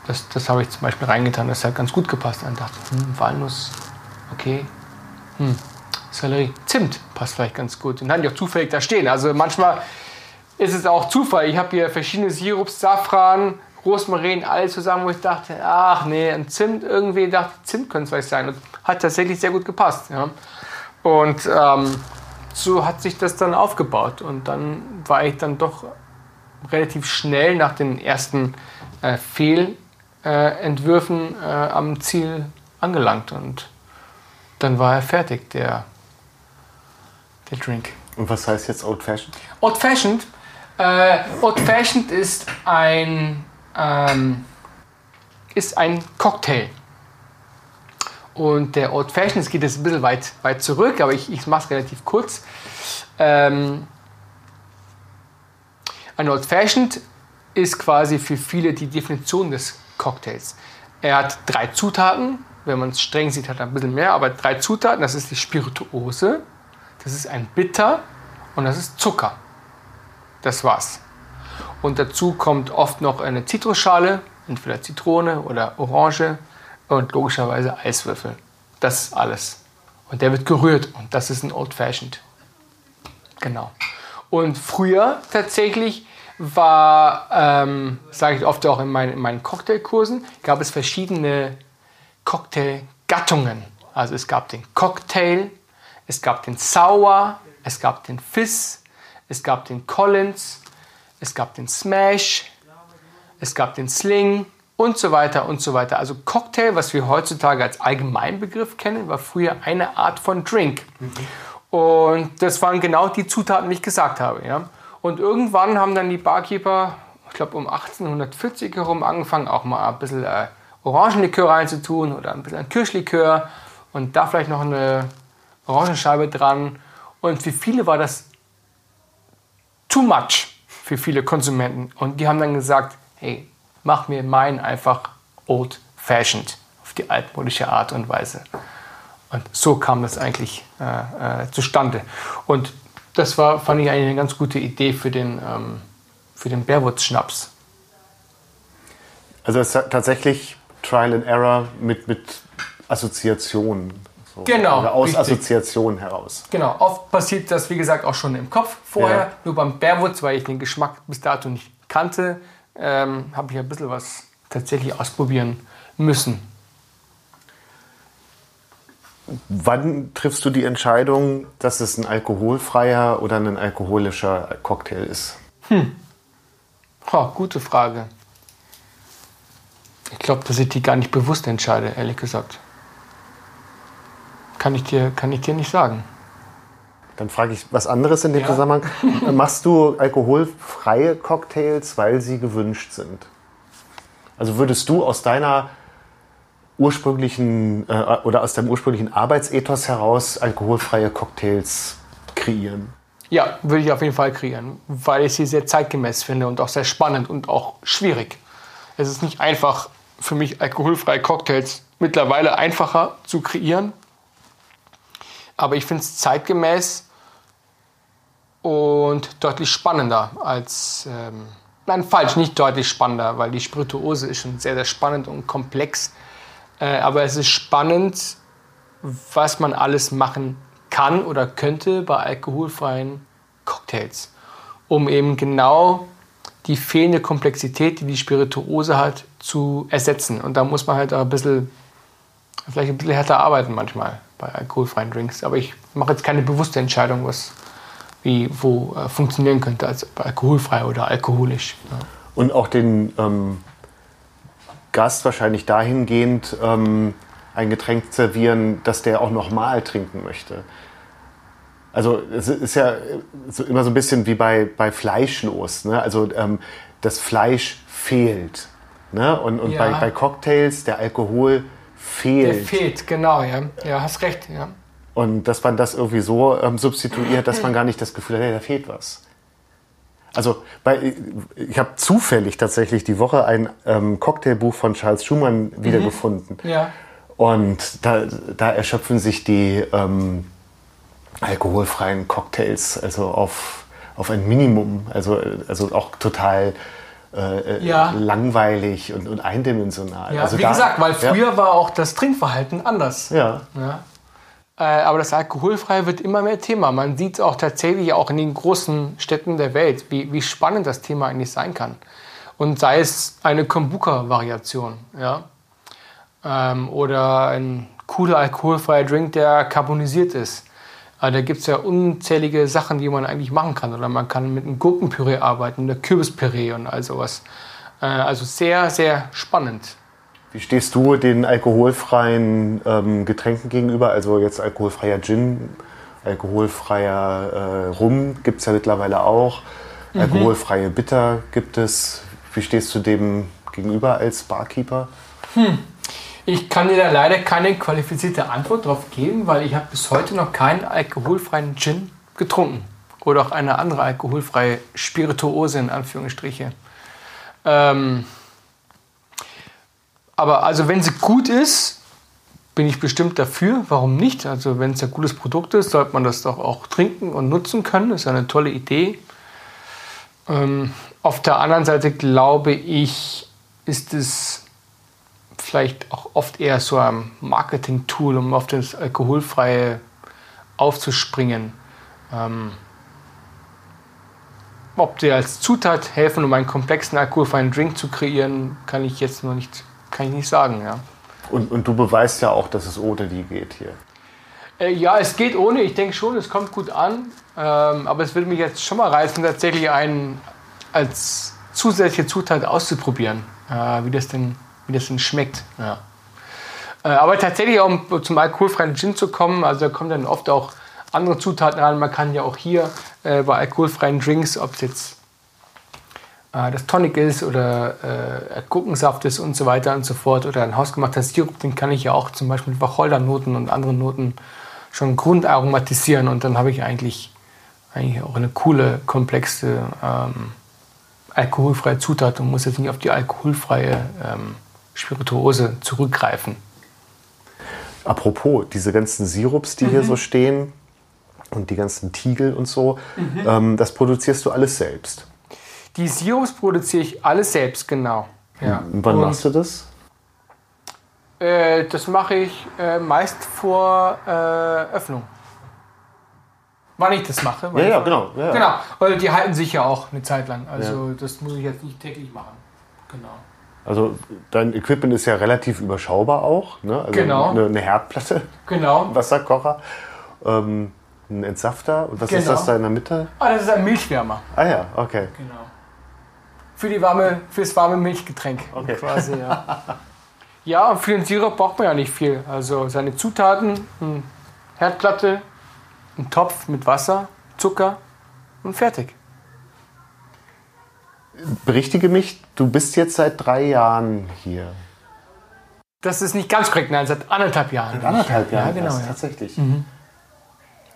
Das, das habe ich zum Beispiel reingetan, das hat ganz gut gepasst. Dann dachte ich, hm, Walnuss, okay, hm, Sellerie, Zimt passt vielleicht ganz gut. Den hatte ich auch zufällig da stehen. Also manchmal ist es auch Zufall. Ich habe hier verschiedene Sirups, Safran, Rosmarin, alles zusammen, wo ich dachte, ach nee, ein Zimt irgendwie, dachte, Zimt könnte es vielleicht sein. Und hat tatsächlich sehr gut gepasst. Ja. Und ähm, so hat sich das dann aufgebaut. Und dann war ich dann doch relativ schnell nach den ersten äh, Fehl Äh, Entwürfen äh, am Ziel angelangt, und dann war er fertig, der, der Drink. Und was heißt jetzt Old Fashioned? Old Fashioned, äh, Old Fashioned ist ein ähm, ist ein Cocktail. Und der Old Fashioned, es geht jetzt ein bisschen weit, weit zurück, aber ich, ich mache es relativ kurz. Ähm, ein Old Fashioned ist quasi für viele die Definition des Cocktails. Er hat drei Zutaten, wenn man es streng sieht, hat er ein bisschen mehr, aber drei Zutaten, das ist die Spirituose, das ist ein Bitter und das ist Zucker. Das war's. Und dazu kommt oft noch eine Zitrusschale, entweder Zitrone oder Orange und logischerweise Eiswürfel. Das ist alles. Und der wird gerührt und das ist ein Old Fashioned. Genau. Und früher tatsächlich war, ähm, sage ich oft auch in meinen, in meinen Cocktailkursen, gab es verschiedene Cocktailgattungen. Also es gab den Cocktail, es gab den Sour, es gab den Fizz, es gab den Collins, es gab den Smash, es gab den Sling und so weiter und so weiter. Also Cocktail, was wir heutzutage als Allgemeinbegriff kennen, war früher eine Art von Drink. Mhm. Und das waren genau die Zutaten, die ich gesagt habe. Ja? Und irgendwann haben dann die Barkeeper, ich glaube um achtzehnhundertvierzig herum, angefangen, auch mal ein bisschen äh, Orangenlikör reinzutun oder ein bisschen Kirschlikör und da vielleicht noch eine Orangenscheibe dran. Und für viele war das too much, für viele Konsumenten. Und die haben dann gesagt, hey, mach mir meinen einfach Old Fashioned, auf die altmodische Art und Weise. Und so kam das eigentlich äh, äh, zustande. Und das war, fand ich, eigentlich eine ganz gute Idee für den, ähm, für den Bärwurz-Schnaps. Also es ist tatsächlich Trial and Error mit, mit Assoziationen. So. Genau. Oder aus richtig. Assoziationen heraus. Genau. Oft passiert das, wie gesagt, auch schon im Kopf vorher. Ja. Nur beim Bärwurz, weil ich den Geschmack bis dato nicht kannte, ähm, habe ich ein bisschen was tatsächlich ausprobieren müssen. Wann triffst du die Entscheidung, dass es ein alkoholfreier oder ein alkoholischer Cocktail ist? Hm. Oh, gute Frage. Ich glaube, dass ich die gar nicht bewusst entscheide, ehrlich gesagt. Kann ich dir, kann ich dir nicht sagen. Dann frage ich was anderes in dem ja. Zusammenhang. Machst du alkoholfreie Cocktails, weil sie gewünscht sind? Also würdest du aus deiner ursprünglichen äh, oder aus deinem ursprünglichen Arbeitsethos heraus alkoholfreie Cocktails kreieren? Ja, würde ich auf jeden Fall kreieren, weil ich sie sehr zeitgemäß finde und auch sehr spannend und auch schwierig. Es ist nicht einfach für mich, alkoholfreie Cocktails mittlerweile einfacher zu kreieren. Aber ich finde es zeitgemäß und deutlich spannender als... Ähm, nein, falsch, nicht deutlich spannender, weil die Spirituose ist schon sehr, sehr spannend und komplex. Äh, aber es ist spannend, was man alles machen kann oder könnte bei alkoholfreien Cocktails, um eben genau die fehlende Komplexität, die die Spirituose hat, zu ersetzen. Und da muss man halt auch ein bisschen, vielleicht ein bisschen härter arbeiten manchmal bei alkoholfreien Drinks. Aber ich mache jetzt keine bewusste Entscheidung, was wie wo äh, funktionieren könnte als alkoholfrei oder alkoholisch. Ja. Und auch den ähm, Gast wahrscheinlich dahingehend ähm, ein Getränk servieren, dass der auch nochmal trinken möchte. Also es ist ja immer so ein bisschen wie bei, bei Fleischlos, ne? Also ähm, das Fleisch fehlt, ne? Und, und ja. bei, bei Cocktails, der Alkohol fehlt. Der fehlt, genau, ja, ja, hast recht, ja. Und dass man das irgendwie so ähm, substituiert, dass man gar nicht das Gefühl hat, hey, da fehlt was. Also bei, ich habe zufällig tatsächlich die Woche ein ähm, Cocktailbuch von Charles Schumann mhm. wiedergefunden. Ja. Und da, da erschöpfen sich die... Ähm, alkoholfreien Cocktails, also auf, auf ein Minimum, also, also auch total äh, ja. langweilig und, und eindimensional. Ja, also wie da, gesagt, weil früher ja. war auch das Trinkverhalten anders. Ja. Ja. Äh, aber das Alkoholfreie wird immer mehr Thema. Man sieht es auch tatsächlich auch in den großen Städten der Welt, wie, wie spannend das Thema eigentlich sein kann. Und sei es eine Kombucha-Variation, ja? ähm, oder ein cooler alkoholfreier Drink, der carbonisiert ist. Also da gibt es ja unzählige Sachen, die man eigentlich machen kann. Oder man kann mit einem Gurkenpüree arbeiten, einer Kürbispüree und all sowas. Also sehr, sehr spannend. Wie stehst du den alkoholfreien ähm, Getränken gegenüber? Also jetzt alkoholfreier Gin, alkoholfreier äh, Rum gibt es ja mittlerweile auch. Mhm. Alkoholfreie Bitter gibt es. Wie stehst du dem gegenüber als Barkeeper? Hm. Ich kann dir da leider keine qualifizierte Antwort drauf geben, weil ich habe bis heute noch keinen alkoholfreien Gin getrunken. Oder auch eine andere alkoholfreie Spirituose in Anführungsstriche. Ähm, aber also wenn sie gut ist, bin ich bestimmt dafür. Warum nicht? Also wenn es ein gutes Produkt ist, sollte man das doch auch trinken und nutzen können. Das ist eine tolle Idee. Ähm, auf der anderen Seite glaube ich, ist es vielleicht auch oft eher so ein Marketing-Tool, um auf das Alkoholfreie aufzuspringen. Ähm, Ob dir als Zutat helfen, um einen komplexen alkoholfreien Drink zu kreieren, kann ich jetzt noch nicht, kann ich nicht sagen. Ja. Und, und du beweist ja auch, dass es ohne die geht hier. Äh, ja, es geht ohne. Ich denke schon, es kommt gut an. Ähm, aber es würde mich jetzt schon mal reizen, tatsächlich einen als zusätzliche Zutat auszuprobieren, äh, wie das denn, wie das denn schmeckt. Ja. Äh, aber tatsächlich, um zum alkoholfreien Gin zu kommen, also da kommen dann oft auch andere Zutaten rein. Man kann ja auch hier äh, bei alkoholfreien Drinks, ob es jetzt äh, das Tonic ist oder äh, Gurkensaft ist und so weiter und so fort oder ein hausgemachter Sirup, den kann ich ja auch zum Beispiel mit Wacholdernoten und anderen Noten schon grundaromatisieren und dann habe ich eigentlich, eigentlich auch eine coole, komplexe ähm, alkoholfreie Zutat und muss jetzt nicht auf die alkoholfreie ähm, Spirituose zurückgreifen. Apropos, diese ganzen Sirups, die mhm. hier so stehen, und die ganzen Tiegel und so, mhm. ähm, das produzierst du alles selbst? Die Sirups produziere ich alles selbst, genau. Ja. Und wann und, machst du das? Äh, das mache ich äh, meist vor äh, Öffnung. Wann ich das mache. Ja, ja, genau. Ja. Genau, weil die halten sich ja auch eine Zeit lang. Also ja. Das muss ich jetzt nicht täglich machen. Genau. Also dein Equipment ist ja relativ überschaubar auch. Ne? Also genau. Eine, eine Herdplatte, genau. Wasserkocher. Ähm, Ein Entsafter? Und was genau. ist das da in der Mitte? Ah, das ist ein Milchwärmer. Ah ja, okay. Genau. Für die warme, fürs warme Milchgetränk. Okay. Quasi, ja. Ja, und für den Sirup braucht man ja nicht viel. Also seine Zutaten, eine Herdplatte, ein Topf mit Wasser, Zucker und fertig. Berichtige mich, du bist jetzt seit drei Jahren hier. Das ist nicht ganz korrekt, nein, seit anderthalb Jahren. Seit anderthalb Jahren, ja, genau, das, ja. Tatsächlich. Mhm.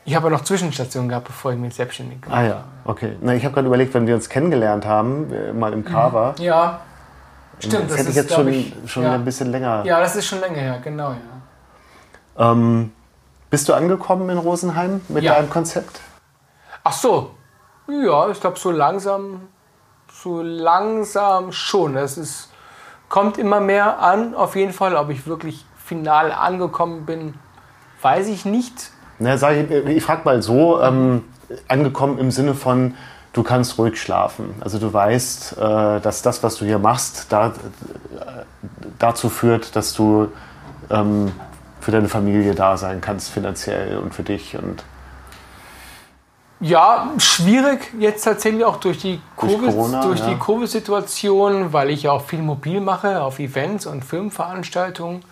Ich habe ja noch Zwischenstationen gehabt, bevor ich mich selbstständig gemacht habe. Ah ja, okay. Na, ich habe gerade überlegt, wenn wir uns kennengelernt haben, mal im Carver. Ja, stimmt. Das, das hätte ist, ich jetzt schon, ich, schon ja. ein bisschen länger. Ja, das ist schon länger her, genau. Ja. Ähm, bist du angekommen in Rosenheim mit ja. deinem Konzept? Ach so, ja, ich glaube so langsam, so langsam schon. Es ist, kommt immer mehr an, auf jeden Fall. Ob ich wirklich final angekommen bin, weiß ich nicht. Na, sag ich ich frage mal so, ähm, angekommen im Sinne von, du kannst ruhig schlafen. Also du weißt, äh, dass das, was du hier machst, da, äh, dazu führt, dass du ähm, für deine Familie da sein kannst, finanziell und für dich. Und ja, schwierig jetzt tatsächlich auch durch die Covid-Situation, ja. weil ich ja auch viel mobil mache, auf Events und Filmveranstaltungen.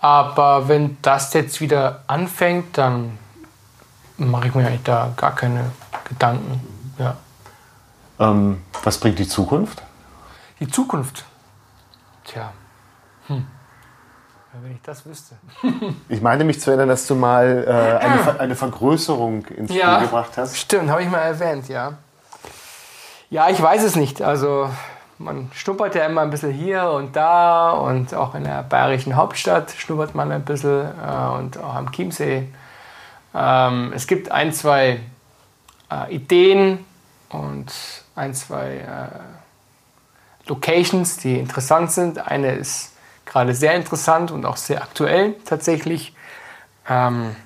Aber wenn das jetzt wieder anfängt, dann mache ich mir eigentlich da gar keine Gedanken. Ja. Ähm, was bringt die Zukunft? Die Zukunft? Tja, hm. wenn ich das wüsste. Ich meine mich zu erinnern, dass du mal äh, eine, Ver- eine Vergrößerung ins Spiel ja, gebracht hast. Stimmt, habe ich mal erwähnt, ja. Ja, ich weiß es nicht, also... Man schnuppert ja immer ein bisschen hier und da und auch in der bayerischen Hauptstadt schnuppert man ein bisschen äh, und auch am Chiemsee. Ähm, es gibt ein, zwei äh, Ideen und ein, zwei äh, Locations, die interessant sind. Eine ist gerade sehr interessant und auch sehr aktuell tatsächlich. Ähm,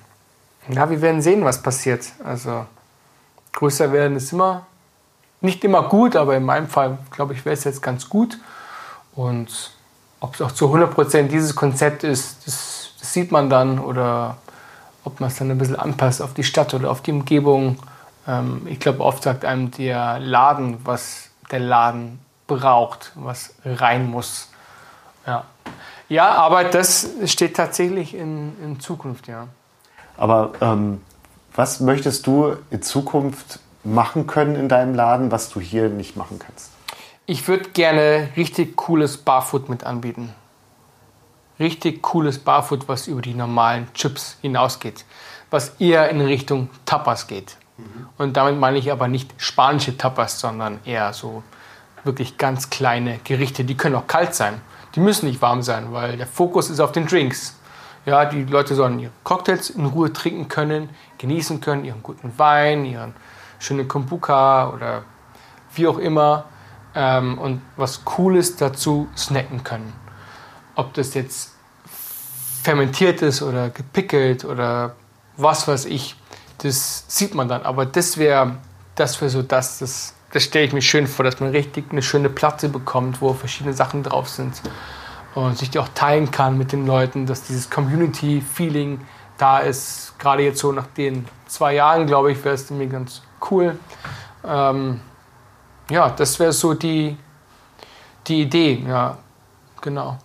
ja, wir werden sehen, was passiert. Also größer werden ist immer... Nicht immer gut, aber in meinem Fall, glaube ich, wäre es jetzt ganz gut. Und ob es auch zu hundert Prozent dieses Konzept ist, das, das sieht man dann. Oder ob man es dann ein bisschen anpasst auf die Stadt oder auf die Umgebung. Ähm, ich glaube, oft sagt einem der Laden, was der Laden braucht, was rein muss. Ja, ja, aber das steht tatsächlich in, in Zukunft, ja. Aber ähm, was möchtest du in Zukunft machen können in deinem Laden, was du hier nicht machen kannst? Ich würde gerne richtig cooles Barfood mit anbieten. richtig cooles Barfood, was über die normalen Chips hinausgeht, was eher in Richtung Tapas geht. Mhm. Und damit meine ich aber nicht spanische Tapas, sondern eher so wirklich ganz kleine Gerichte. Die können auch kalt sein, die müssen nicht warm sein, weil der Fokus ist auf den Drinks. Ja, die Leute sollen ihre Cocktails in Ruhe trinken können, genießen können, ihren guten Wein, ihren schönen Kombucha oder wie auch immer, ähm, und was Cooles dazu snacken können. Ob das jetzt fermentiert ist oder gepickelt oder was weiß ich, das sieht man dann. Aber das wäre das wär so das, das, das stelle ich mir schön vor, dass man richtig eine schöne Platte bekommt, wo verschiedene Sachen drauf sind und sich die auch teilen kann mit den Leuten, dass dieses Community-Feeling da ist. Gerade jetzt so nach den zwei Jahren, glaube ich, wäre es mir ganz cool. Ähm, ja, das wäre so die, die Idee, ja, genau.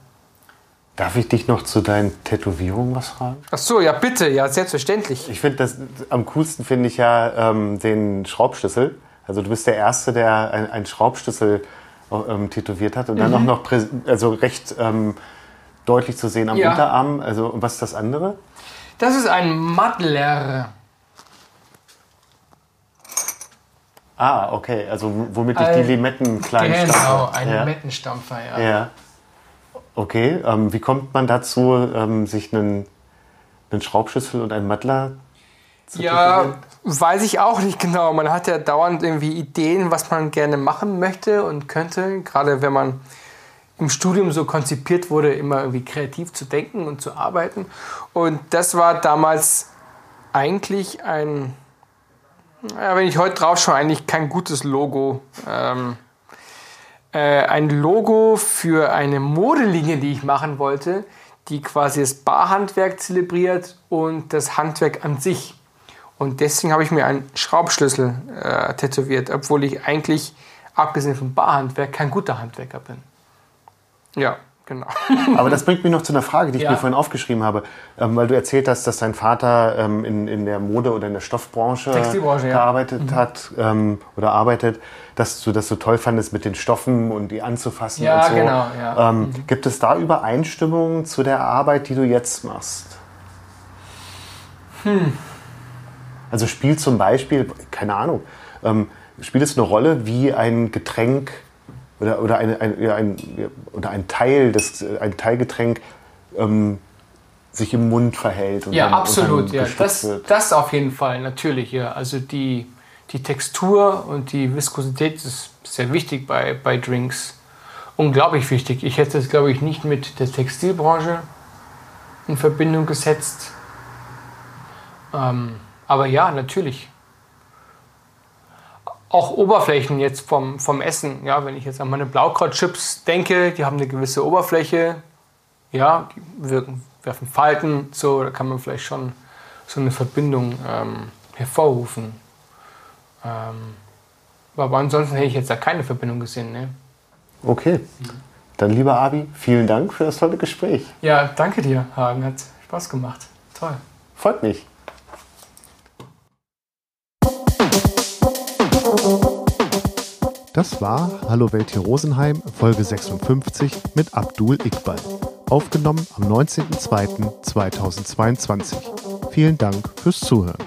Darf ich dich noch zu deinen Tätowierungen was fragen? Ach so, ja bitte, ja selbstverständlich. Ich finde das, am coolsten finde ich ja ähm, den Schraubschlüssel. Also du bist der Erste, der einen Schraubschlüssel ähm, tätowiert hat und mhm. dann auch noch prä- also recht ähm, deutlich zu sehen am ja. Unterarm. Also und was ist das andere? Das ist ein Muddler. Ah, okay, also womit ich die Limetten klein genau, stampfe. Genau, ein ja. Limettenstampfer, ja. ja. Okay, ähm, wie kommt man dazu, ähm, sich einen, einen Schraubschlüssel und einen Muddler zu Ja, tätowieren? Weiß ich auch nicht genau. Man hat ja dauernd irgendwie Ideen, was man gerne machen möchte und könnte. Gerade wenn man im Studium so konzipiert wurde, immer irgendwie kreativ zu denken und zu arbeiten. Und das war damals eigentlich ein, ja, wenn ich heute drauf schaue, eigentlich kein gutes Logo. Ähm, ein Logo für eine Modelinie, die ich machen wollte, die quasi das Barhandwerk zelebriert und das Handwerk an sich. Und deswegen habe ich mir einen Schraubschlüssel äh, tätowiert, obwohl ich eigentlich, abgesehen vom Barhandwerk, kein guter Handwerker bin. Ja, genau. Aber das bringt mich noch zu einer Frage, die ich ja. mir vorhin aufgeschrieben habe, ähm, weil du erzählt hast, dass dein Vater ähm, in, in der Mode- oder in der Stoffbranche gearbeitet ja. hat ähm, oder arbeitet. Dass du das so toll fandest mit den Stoffen und die anzufassen ja, und so. Genau, ja. ähm, mhm. Gibt es da Übereinstimmungen zu der Arbeit, die du jetzt machst? Hm. Also spielt zum Beispiel, keine Ahnung, ähm, spielt es eine Rolle, wie ein Getränk oder, oder, ein, ein, ja, ein, oder ein Teil, das, ein Teilgetränk ähm, sich im Mund verhält? Und ja, dann, absolut. Und dann ja. Das, das auf jeden Fall, natürlich. Ja. Also die... Die Textur und die Viskosität ist sehr wichtig bei, bei Drinks. Unglaublich wichtig. Ich hätte es, glaube ich, nicht mit der Textilbranche in Verbindung gesetzt. Ähm, aber ja, natürlich. Auch Oberflächen jetzt vom, vom Essen. Ja, wenn ich jetzt an meine Blaukrautchips denke, die haben eine gewisse Oberfläche. Ja, die wirken, werfen Falten. So, da kann man vielleicht schon so eine Verbindung ähm, hervorrufen. Aber ansonsten hätte ich jetzt da keine Verbindung gesehen. Ne? Okay, dann lieber Abi, vielen Dank für das tolle Gespräch. Ja, danke dir, Hagen, hat Spaß gemacht. Toll. Freut mich. Das war Hallo Welt hier Rosenheim, Folge sechsundfünfzig mit Abdul Iqbal. Aufgenommen am neunzehnten zweiten zweitausendzweiundzwanzig. Vielen Dank fürs Zuhören.